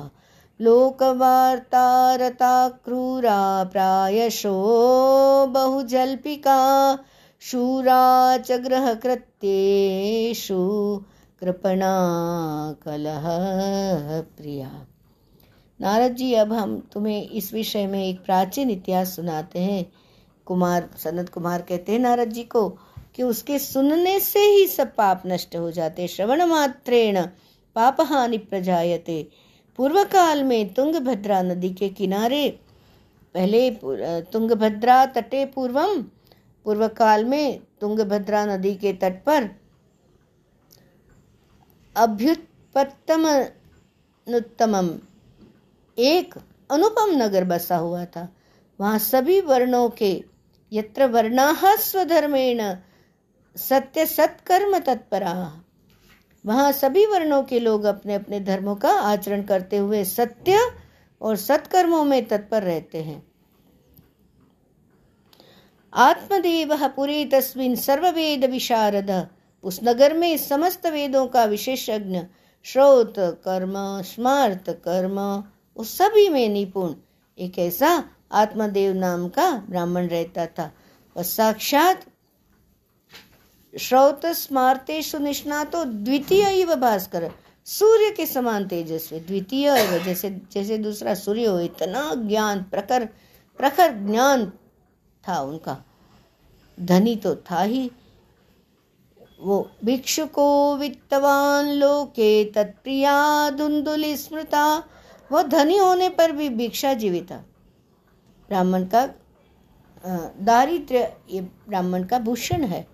लोकवार्ता रता क्रूरा प्रायशो बहुजल्पिका शूरा च गृहकृत्येषु कृपणा कलह प्रिया। नारद जी, अब हम तुम्हें इस विषय में एक प्राचीन इतिहास सुनाते हैं। कुमार सनत कुमार कहते हैं नारद जी को कि उसके सुनने से ही सब पाप नष्ट हो जाते। श्रवण मात्रेण पापहानि प्रजायते। पूर्व काल में तुंगभद्रा नदी के किनारे, पहले तुंगभद्रा तटे पूर्वम, पूर्व काल में तुंगभद्रा नदी के तट पर अभ्युत्पत्तमनुत्तमम एक अनुपम नगर बसा हुआ था। वहाँ सभी वर्णों के यत्र वर्णाः स्वधर्मेण सत्य सत्कर्म तत्पराः, वहाँ सभी वर्णों के लोग अपने अपने धर्मों का आचरण करते हुए सत्य और सत्कर्मों में तत्पर रहते हैं। आत्मदेवः पुरे तस्मिन् सर्ववेद विशारदः, उस नगर में समस्त वेदों का विशेषज्ञ, श्रोत कर्म स्मार्त कर्म उस सभी में निपुण एक ऐसा आत्मदेव नाम का ब्राह्मण रहता था। वह साक्षात श्रोत स्मार्तेषु निष्णातो द्वितीय इव भास्कर, सूर्य के समान तेजस्वी, द्वितीय इव जैसे दूसरा सूर्य हो, इतना ज्ञान प्रखर ज्ञान था उनका। धनी तो था ही वो। भिक्षुको वित्तवान लोके तत्प्रिया धुंधुली स्मृता, वह धनी होने पर भी भिक्षा जीविता। ब्राह्मण का दारिद्र्य ये ब्राह्मण का भूषण है।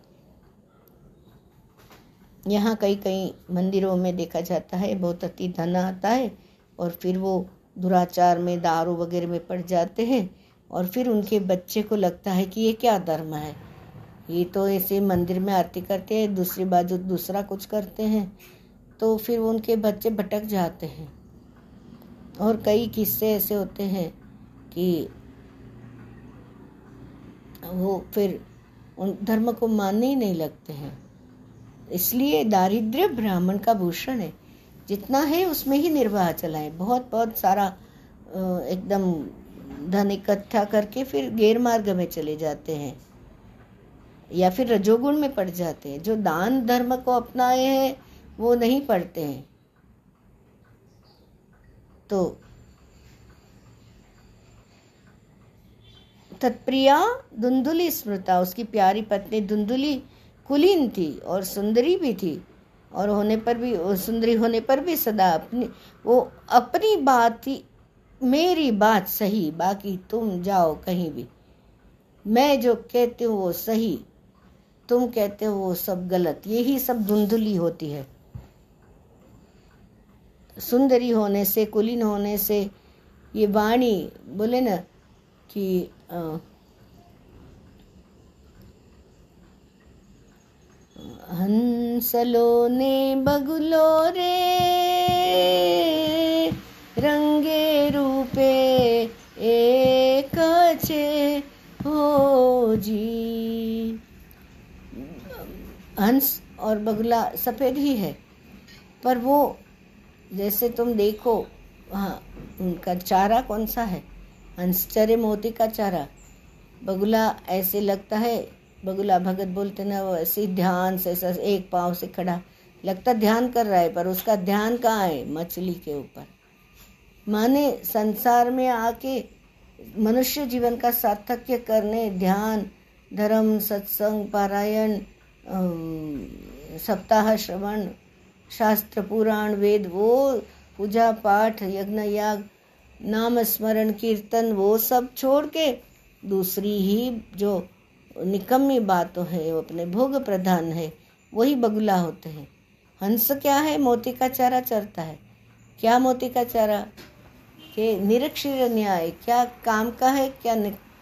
यहाँ कई कई मंदिरों में देखा जाता है बहुत अति धन आता है और फिर वो दुराचार में दारू वगैरह में पड़ जाते हैं और फिर उनके बच्चे को लगता है कि ये क्या धर्म है, ये तो ऐसे मंदिर में आरती करते हैं, दूसरी बाजू दूसरा कुछ करते हैं, तो फिर उनके बच्चे भटक जाते हैं। और कई किस्से ऐसे होते हैं कि वो फिर उन धर्म को मानने ही नहीं लगते हैं। इसलिए दारिद्र्य ब्राह्मण का भूषण है, जितना है उसमें ही निर्वाह चलाए। बहुत बहुत सारा एकदम धन इकट्ठा करके फिर गैर मार्ग में चले जाते हैं या फिर रजोगुण में पड़ जाते हैं। जो दान धर्म को अपनाए हैं वो नहीं पड़ते हैं। तो तत्प्रिया धुंधुली स्मृता, उसकी प्यारी पत्नी धुंधुली कुलीन थी और सुंदरी भी थी, और सुंदरी होने पर भी सदा अपनी बात ही मेरी बात सही, बाकी तुम जाओ कहीं भी, मैं जो कहती हूँ वो सही, तुम कहते हो वो सब गलत, यही सब धुंधुली होती है। सुंदरी होने से कुलीन होने से ये वाणी बोले न कि हंसलो ने बगुलो रे रंगे रूपे एक छे हो जी। हंस और बगुला सफेद ही है, पर वो जैसे तुम देखो हाँ उनका चारा कौन सा है, हंस चरे मोती का चारा, बगुला ऐसे लगता है, बगुला भगत बोलते ना, वो ऐसे ध्यान से ऐसा एक पाँव से खड़ा लगता ध्यान कर रहा है, पर उसका ध्यान कहाँ है, मछली के ऊपर। माने संसार में आके मनुष्य जीवन का सार्थक्य करने ध्यान धर्म सत्संग पारायण सप्ताह श्रवण शास्त्र पुराण वेद वो पूजा पाठ यज्ञ याग नाम स्मरण कीर्तन वो सब छोड़ के दूसरी ही जो निकम्मी बात है, वो अपने भोग प्रधान है, वही बगुला होते हैं। हंस क्या है? मोती का चारा चरता है। क्या मोती का चारा? के निरक्षीर न्याय, क्या काम का है क्या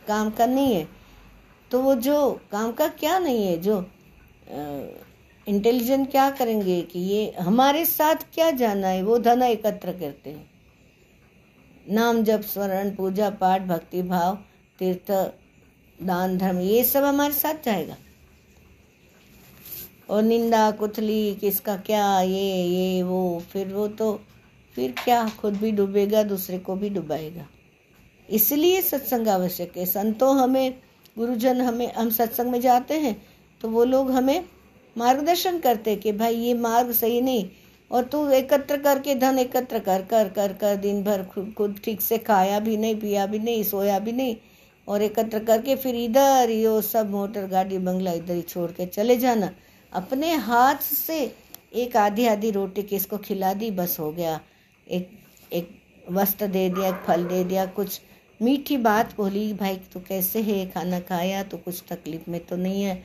काम का नहीं है। तो वो जो काम का क्या नहीं है, जो इंटेलिजेंट क्या करेंगे कि ये हमारे साथ क्या जाना है, वो धन एकत्र करते हैं। नाम जप स्मरण पूजा पाठ भक्ति भाव तीर्थ दान धर्म ये सब हमारे साथ जाएगा। और निंदा कुथली किसका क्या ये वो, फिर वो तो फिर क्या, खुद भी डूबेगा दूसरे को भी डुबाएगा। इसलिए सत्संग आवश्यक है। संतों हमें गुरुजन हमें, हम सत्संग में जाते हैं तो वो लोग हमें मार्गदर्शन करते हैं कि भाई ये मार्ग सही नहीं, और तू एकत्र करके धन एकत्र कर कर कर कर दिन भर खुद ठीक से खाया भी नहीं, पिया भी नहीं, सोया भी नहीं, और एकत्र करके फिर इधर यो सब मोटर गाड़ी बंगला इधर ही छोड़ के चले जाना। अपने हाथ से एक आधी आधी रोटी किसको खिला दी, बस हो गया। एक वस्त्र दे दिया, एक फल दे दिया, कुछ मीठी बात बोली, भाई तू कैसे है, खाना खाया, तो कुछ तकलीफ में तो नहीं है,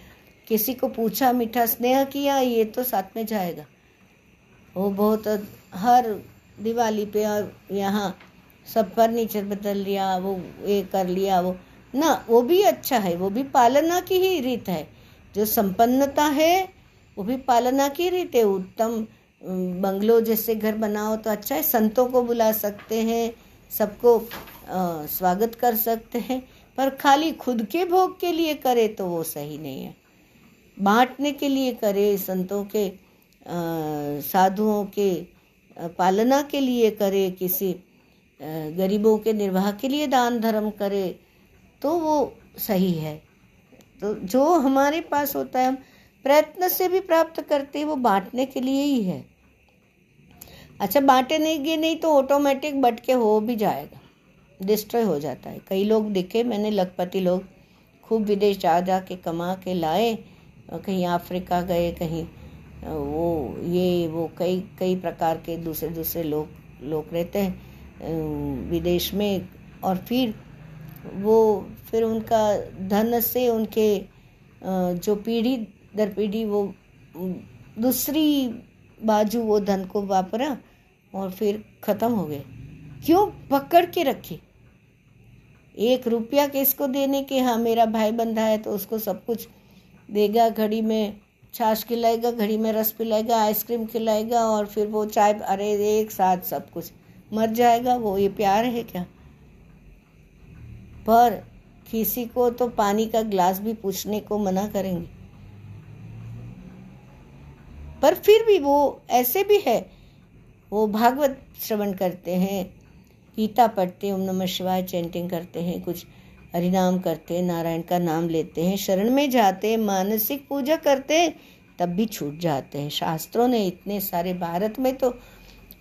किसी को पूछा, मीठा स्नेह किया, ये तो साथ में जाएगा। वो बहुत हर दिवाली पे और यहाँ सब फर्नीचर बदल लिया, वो ये कर लिया, वो ना, वो भी अच्छा है, वो भी पालना की ही रीत है। जो संपन्नता है वो भी पालना की रीत है। उत्तम बंगलो जैसे घर बनाओ तो अच्छा है। संतों को बुला सकते हैं, सबको स्वागत कर सकते हैं, पर खाली खुद के भोग के लिए करे तो वो सही नहीं है। बांटने के लिए करे, संतों के साधुओं के पालना के लिए करे, किसी गरीबों के निर्वाह के लिए दान धर्म करे तो वो सही है। तो जो हमारे पास होता है हम प्रयत्न से भी प्राप्त करते हैं, वो बांटने के लिए ही है। अच्छा, बांटे नहीं गए नहीं तो ऑटोमेटिक बट के हो भी जाएगा, डिस्ट्रॉय हो जाता है। कई लोग दिखे मैंने, लखपति लोग खूब विदेश जा के कमा के लाए, कहीं अफ्रीका गए, कहीं वो ये वो कई प्रकार के दूसरे लोग रहते हैं विदेश में, और फिर उनका धन से उनके जो पीढ़ी दर पीढ़ी वो दूसरी बाजू वो धन को वापरा और फिर ख़त्म हो गए। क्यों पकड़ के रखी? एक रुपया किसको देने के, हाँ मेरा भाई बंधा है तो उसको सब कुछ देगा, घड़ी में छाछ खिलाएगा, घड़ी में रस पिलाएगा, आइसक्रीम खिलाएगा, और फिर वो चाय, अरे एक साथ सब कुछ मर जाएगा वो। ये प्यार है क्या? पर किसी को तो पानी का ग्लास भी पूछने को मना करेंगे, पर फिर भी वो ऐसे भी है, वो भागवत श्रवण करते हैं, गीता पढ़ते हैं, ओम नमः शिवाय चैंटिंग करते हैं, कुछ हरिनाम करते हैं, नारायण का नाम लेते हैं, शरण में जाते हैं, मानसिक पूजा करते हैं, तब भी छूट जाते हैं। शास्त्रों ने इतने सारे, भारत में तो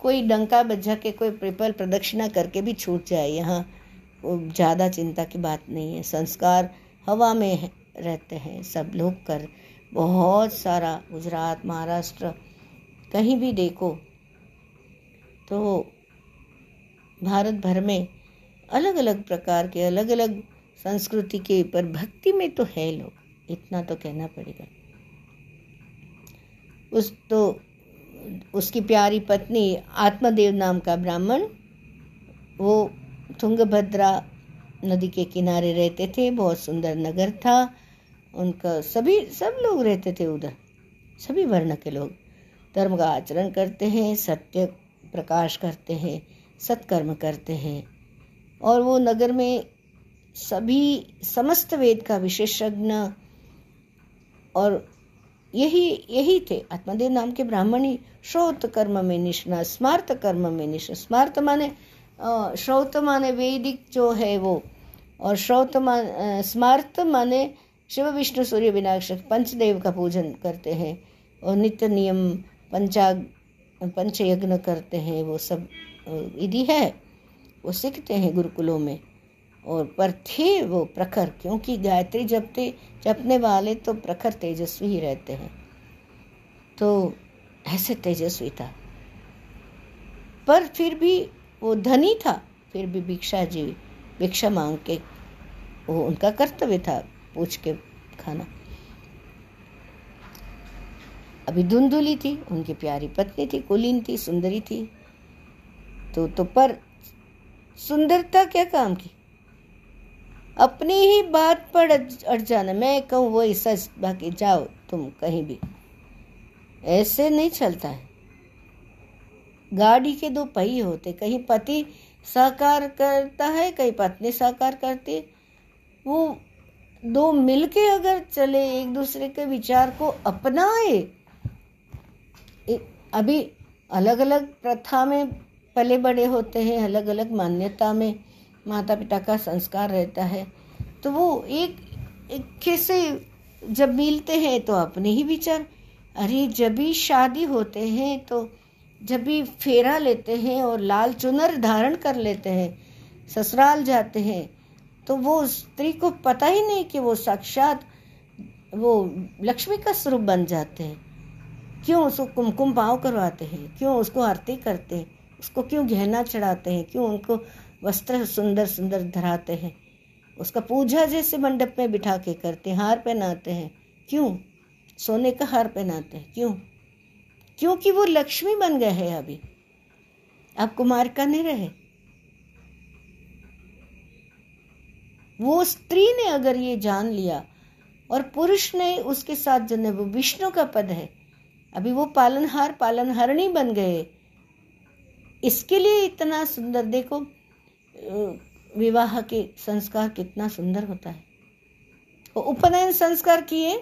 कोई डंका बजा के कोई पेपर प्रदक्षिणा करके भी छूट जाए, यहाँ ज़्यादा चिंता की बात नहीं है। संस्कार हवा में रहते हैं सब लोग कर, बहुत सारा गुजरात महाराष्ट्र कहीं भी देखो तो भारत भर में अलग अलग प्रकार के अलग अलग संस्कृति के, पर भक्ति में तो है लोग, इतना तो कहना पड़ेगा। उसकी प्यारी पत्नी आत्मदेव नाम का ब्राह्मण, वो तुंगभद्रा नदी के किनारे रहते थे, बहुत सुंदर नगर था उनका, सब लोग रहते थे उधर, सभी वर्ण के लोग धर्म का आचरण करते हैं, सत्य प्रकाश करते हैं, सत्कर्म करते हैं, और वो नगर में सभी समस्त वेद का विशेषज्ञ और यही थे आत्मदेव नाम के ब्राह्मण ही। श्रोत कर्म में निष्णा, स्मार्त कर्म में निष्णा, स्मार्त माने श्रोत माने वैदिक जो है वो, और श्रोत माने स्मार्त माने शिव विष्णु सूर्य विनायक पंचदेव का पूजन करते हैं, और नित्य नियम पंचयज्ञ करते हैं, वो सब विधि है, वो सीखते हैं गुरुकुलों में। और पर थे वो प्रखर, क्योंकि गायत्री जपने वाले तो प्रखर तेजस्वी ही रहते हैं, तो ऐसे तेजस्वी था। पर फिर भी वो धनी था, फिर भी भिक्षा मांग के वो उनका कर्तव्य था, पूछ के खाना। अभी धुंधुली थी, उनकी प्यारी पत्नी थी, कुलीन थी, सुंदरी थी, तो पर सुंदरता क्या काम की, अपनी ही बात पर अड़ जाना। मैं कहूँ वो ऐसा, बाकी जाओ तुम कहीं भी, ऐसे नहीं चलता है। गाड़ी के दो पहिए होते, कहीं पति साकार करता है, कहीं पत्नी साकार करती। वो दो मिलके अगर चले, एक दूसरे के विचार को अपनाए। अभी अलग अलग प्रथा में पले बड़े होते हैं, अलग अलग मान्यता में माता पिता का संस्कार रहता है, तो वो एक से जब मिलते हैं तो अपने ही विचार। अरे जब भी शादी होते हैं तो जब भी फेरा लेते हैं और लाल चुनर धारण कर लेते हैं, ससुराल जाते हैं, तो वो स्त्री को पता ही नहीं कि वो साक्षात वो लक्ष्मी का स्वरूप बन जाते हैं। क्यों उसको कुमकुम पाँव करवाते हैं, क्यों उसको आरती करते हैं, उसको क्यों गहना चढ़ाते हैं, क्यों उनको वस्त्र सुंदर सुंदर धराते हैं, उसका पूजा जैसे मंडप में बिठा के करते हैं, हार पहनाते हैं, क्यों सोने का हार पहनाते हैं, क्यों? क्योंकि वो लक्ष्मी बन गए हैं। अभी आप कुमार का नहीं रहे। वो स्त्री ने अगर ये जान लिया और पुरुष ने उसके साथ जन्म, वो विष्णु का पद है। अभी वो पालनहार पालनहारणी बन गए। इसके लिए इतना सुंदर, देखो विवाह के संस्कार कितना सुंदर होता है। वो उपनयन संस्कार किए,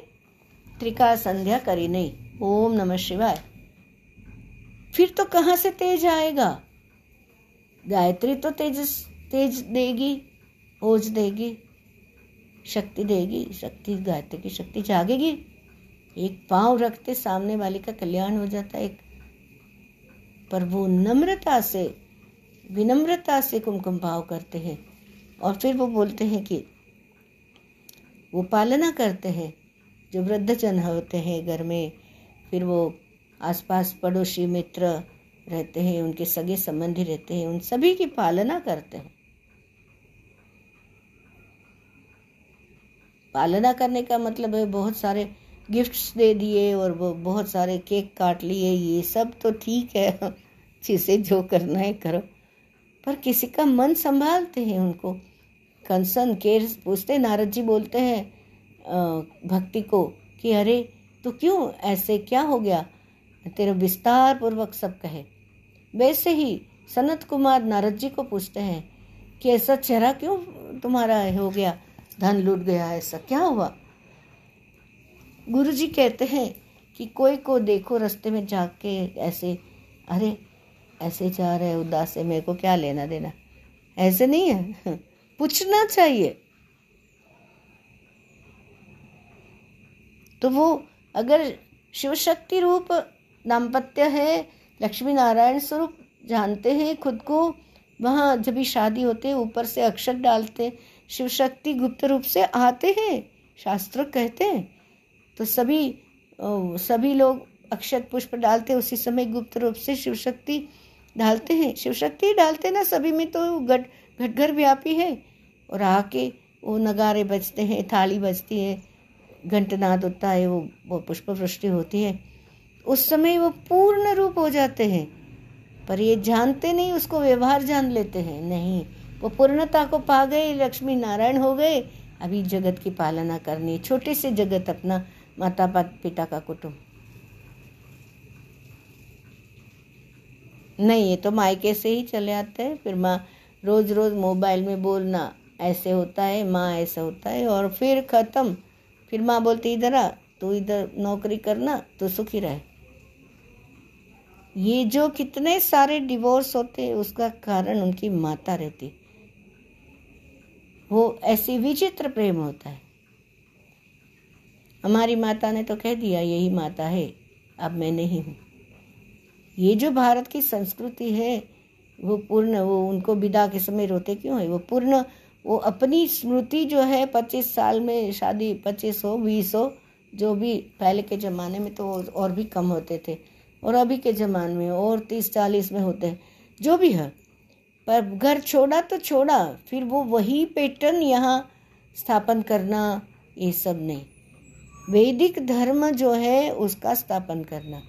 त्रिकाल संध्या करी नहीं, ओम नमः शिवाय। फिर तो कहाँ से तेज आएगा? गायत्री तो तेज देगी, ओज देगी, शक्ति देगी। शक्ति, गायत्री की शक्ति जागेगी। एक पांव रखते सामने वाले का कल्याण हो जाता है। एक पर वो नम्रता से, विनम्रता से कुमकुम भाव करते हैं और फिर वो बोलते हैं कि वो पालना करते हैं। जो वृद्धजन होते हैं घर में, फिर वो आसपास पड़ोसी मित्र रहते हैं, उनके सगे संबंधी रहते हैं, उन सभी की पालना करते हैं। पालना करने का मतलब है बहुत सारे गिफ्ट्स दे दिए और वो बहुत सारे केक काट लिए, ये सब तो ठीक है, चीज़ें जो करना है करो, पर किसी का मन संभालते हैं, उनको कंसर्न केयर पूछते। नारद जी बोलते हैं भक्ति को कि अरे तो क्यों ऐसे, क्या हो गया तेरे, विस्तार पूर्वक सब कहे। वैसे ही सनत कुमार नारद जी को पूछते हैं कि ऐसा चेहरा क्यों तुम्हारा हो गया, धन लूट गया, ऐसा क्या हुआ? गुरु जी कहते हैं कि कोई को देखो रास्ते में जाके ऐसे, अरे ऐसे जा रहे उदास है, मेरे को क्या लेना देना, ऐसे नहीं है, पूछना चाहिए। तो वो अगर शिव शक्ति रूप दाम्पत्य है, लक्ष्मी नारायण स्वरूप जानते हैं खुद को, वहाँ जब भी शादी होते ऊपर से अक्षर डालते, शिव शक्ति गुप्त रूप से आते हैं, शास्त्र कहते हैं। तो सभी लोग अक्षत पुष्प डालते, उसी समय गुप्त रूप से शिव शक्ति डालते हैं। शिव शक्ति डालते ना सभी में, तो घट घर व्यापी है। और आके वो नगारे बजते हैं, थाली बजती है, घंटनाद होता है, वो पुष्पवृष्टि होती है, उस समय वो पूर्ण रूप हो जाते हैं। पर ये जानते नहीं, उसको व्यवहार जान लेते हैं। नहीं, वो पूर्णता को पा गए, लक्ष्मी नारायण हो गए। अभी जगत की पालना करनी, छोटे से जगत अपना, माता पिता का कुटुंब। नहीं, ये तो मायके से ही चले आते हैं। फिर माँ रोज़ मोबाइल में बोलना, ऐसे होता है माँ, ऐसा होता है, और फिर ख़त्म। फिर माँ बोलती इधर आ, तू इधर नौकरी करना, तो सुखी रहे। ये जो कितने सारे डिवोर्स होते हैं, उसका कारण उनकी माता रहती। वो ऐसी विचित्र प्रेम होता है। हमारी माता ने तो कह दिया यही माता है, अब मैं नहीं हूँ। ये जो भारत की संस्कृति है, वो पूर्ण, वो उनको विदा के समय रोते क्यों है? वो पूर्ण, वो अपनी स्मृति जो है 25 साल में शादी, 25 हो, 20 हो, जो भी। पहले के ज़माने में तो और भी कम होते थे, और अभी के ज़माने में और 30-40 में होते हैं, जो भी है। पर घर छोड़ा तो छोड़ा, फिर वो वही पैटर्न यहाँ स्थापन करना, ये सब नहीं। वैदिक धर्म जो है उसका स्थापन करना,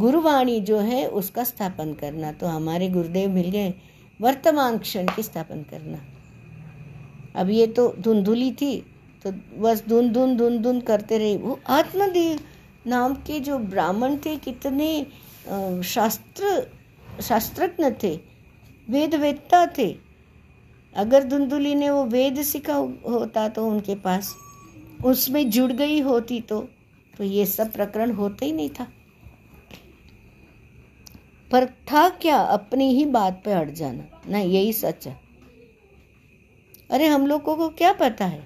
गुरुवाणी जो है उसका स्थापन करना। तो हमारे गुरुदेव मिल गए, वर्तमान क्षण की स्थापन करना। अब ये तो धुंधुली थी, तो बस धुन धुन धुन धुन करते रहे। वो आत्मदेव नाम के जो ब्राह्मण थे, कितने शास्त्रज्ञ थे, वेद वेत्ता थे। अगर धुंधुली ने वो वेद सीखा होता तो उनके पास, उसमें जुड़ गई होती तो ये सब प्रकरण होता ही नहीं था। पर था क्या, अपनी ही बात पे अड़ जाना ना, यही सच है। अरे हम लोगों को क्या पता है,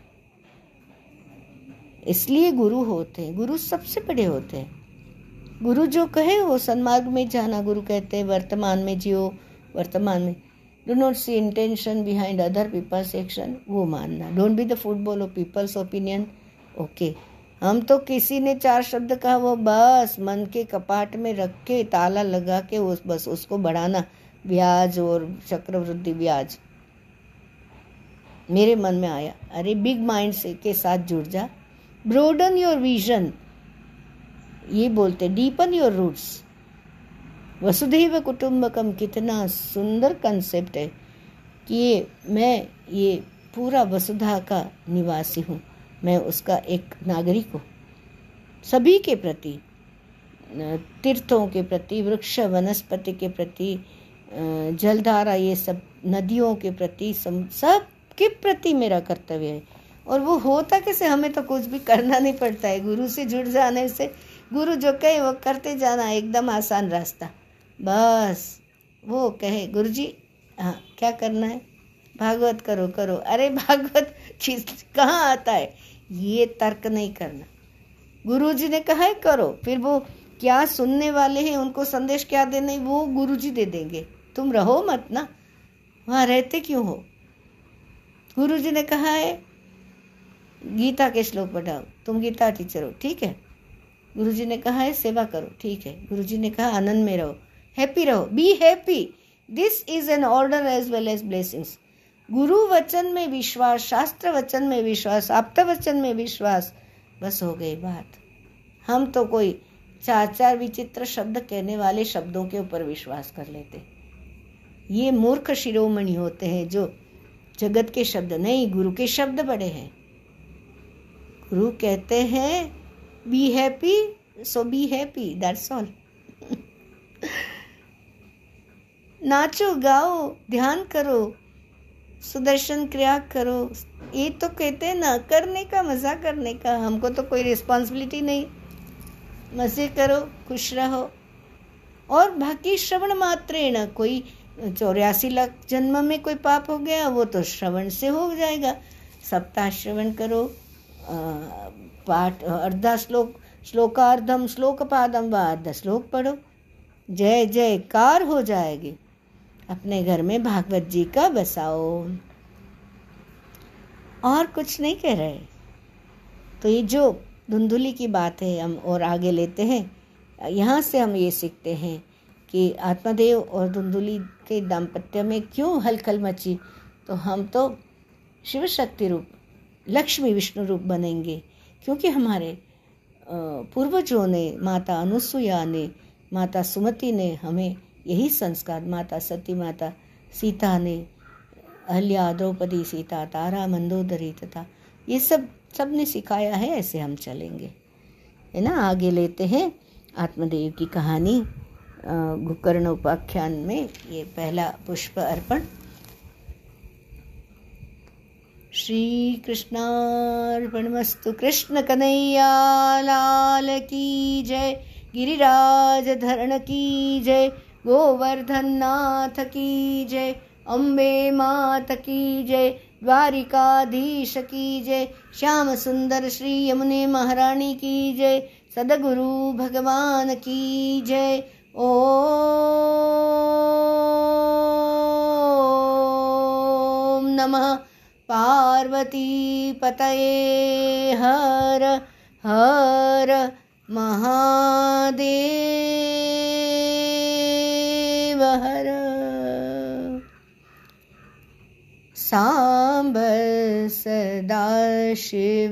इसलिए गुरु होते हैं। गुरु सबसे बड़े होते हैं। गुरु जो कहे वो सन्मार्ग में जाना। गुरु कहते हैं वर्तमान में जियो, वर्तमान में। Do not see intention behind other people's action, वो मानना। Don't be the football of people's opinion. Okay, हम तो किसी ने चार शब्द कहा, वो बस मन के कपाट में रख के ताला लगा के बस उसको बढ़ाना, ब्याज और चक्रवृद्धि ब्याज। मेरे मन में आया, अरे बिग माइंड के साथ जुड़ जा, ब्रोडन योर विजन, ये बोलते डीपन योर रूट्स। वसुधैव कुटुंबकम कितना सुंदर कंसेप्ट है कि मैं पूरा वसुधा का निवासी हूँ, मैं उसका एक नागरिक हूँ। सभी के प्रति, तीर्थों के प्रति, वृक्ष वनस्पति के प्रति, जलधारा, ये सब नदियों के प्रति, सब के प्रति मेरा कर्तव्य है। और वो होता कैसे, हमें तो कुछ भी करना नहीं पड़ता है। गुरु से जुड़ जाने से, गुरु जो कहे वो करते जाना, एकदम आसान रास्ता। बस वो कहे गुरु जी हाँ क्या करना है, भागवत करो। अरे भागवत चीज कहाँ आता है, ये तर्क नहीं करना। गुरु जी ने कहा है करो, फिर वो क्या सुनने वाले हैं, उनको संदेश क्या देना है वो गुरु जी दे देंगे, तुम रहो मत ना, वहाँ रहते क्यों हो। गुरु जी ने कहा है गीता के श्लोक पढ़ाओ, तुम गीता टीचर हो, ठीक है। गुरुजी ने कहा है सेवा करो, ठीक है। गुरुजी ने कहा आनंद में रहो, हैप्पी रहो, be happy. This is an order as well as blessings. गुरु वचन में विश्वास, शास्त्र वचन में विश्वास, आप्त वचन में विश्वास, बस हो गई बात। हम तो कोई चार विचित्र शब्द कहने वाले शब्दों के ऊपर विश्वास कर लेते। ये मूर्ख शिरोमणि होते हैं जो जगत के शब्द नहीं, गुरु के शब्द बड़े हैं। गुरु कहते हैं be happy, so be happy, that's all. नाचो, गाओ, ध्यान करो, सुदर्शन क्रिया करो, ये तो कहते हैं ना, करने का, मजा करने का। हमको तो कोई रिस्पॉन्सिबिलिटी नहीं, मजे करो, खुश रहो। और बाकी श्रवण मात्रेण, कोई 84 लाख जन्म में कोई पाप हो गया वो तो श्रवण से हो जाएगा। सप्ताह श्रवण करो, पाठ, अर्धा श्लोक, श्लोकार्धम, श्लोक पादम व अर्धा श्लोक पढ़ो, जय जयकार हो जाएगी। अपने घर में भागवत जी का बसाओ, और कुछ नहीं कह रहे। तो ये जो धुंधुली की बात है हम और आगे लेते हैं। यहाँ से हम ये सीखते हैं कि आत्मदेव और धुंधुली के दाम्पत्य में क्यों हलचल मची। तो हम तो शिव शक्ति रूप, लक्ष्मी विष्णु रूप बनेंगे, क्योंकि हमारे पूर्वजों ने, माता अनुसुया ने, माता सुमति ने हमें यही संस्कार, माता सती, माता सीता ने, अहल्या, द्रौपदी, सीता, तारा, मंदोदरी तथा ये सब ने सिखाया है। ऐसे हम चलेंगे, है ना। आगे लेते हैं आत्मदेव की कहानी, गोकर्णोपाख्यान में ये पहला पुष्प अर्पण। श्री कृष्णार्पणमस्तु। कृष्ण कन्हैया लाल की जय, गिरिराज धरण की जय, गोवर्धन नाथ की जय, अम्बे मात की जय, द्वारिकाधीश की जय, श्याम सुंदर श्री यमुने महारानी की जय, सदगुरु भगवान की जय। ओम नमः पार्वती पतये, हर हर महादेव हर। सांब सदा शिव।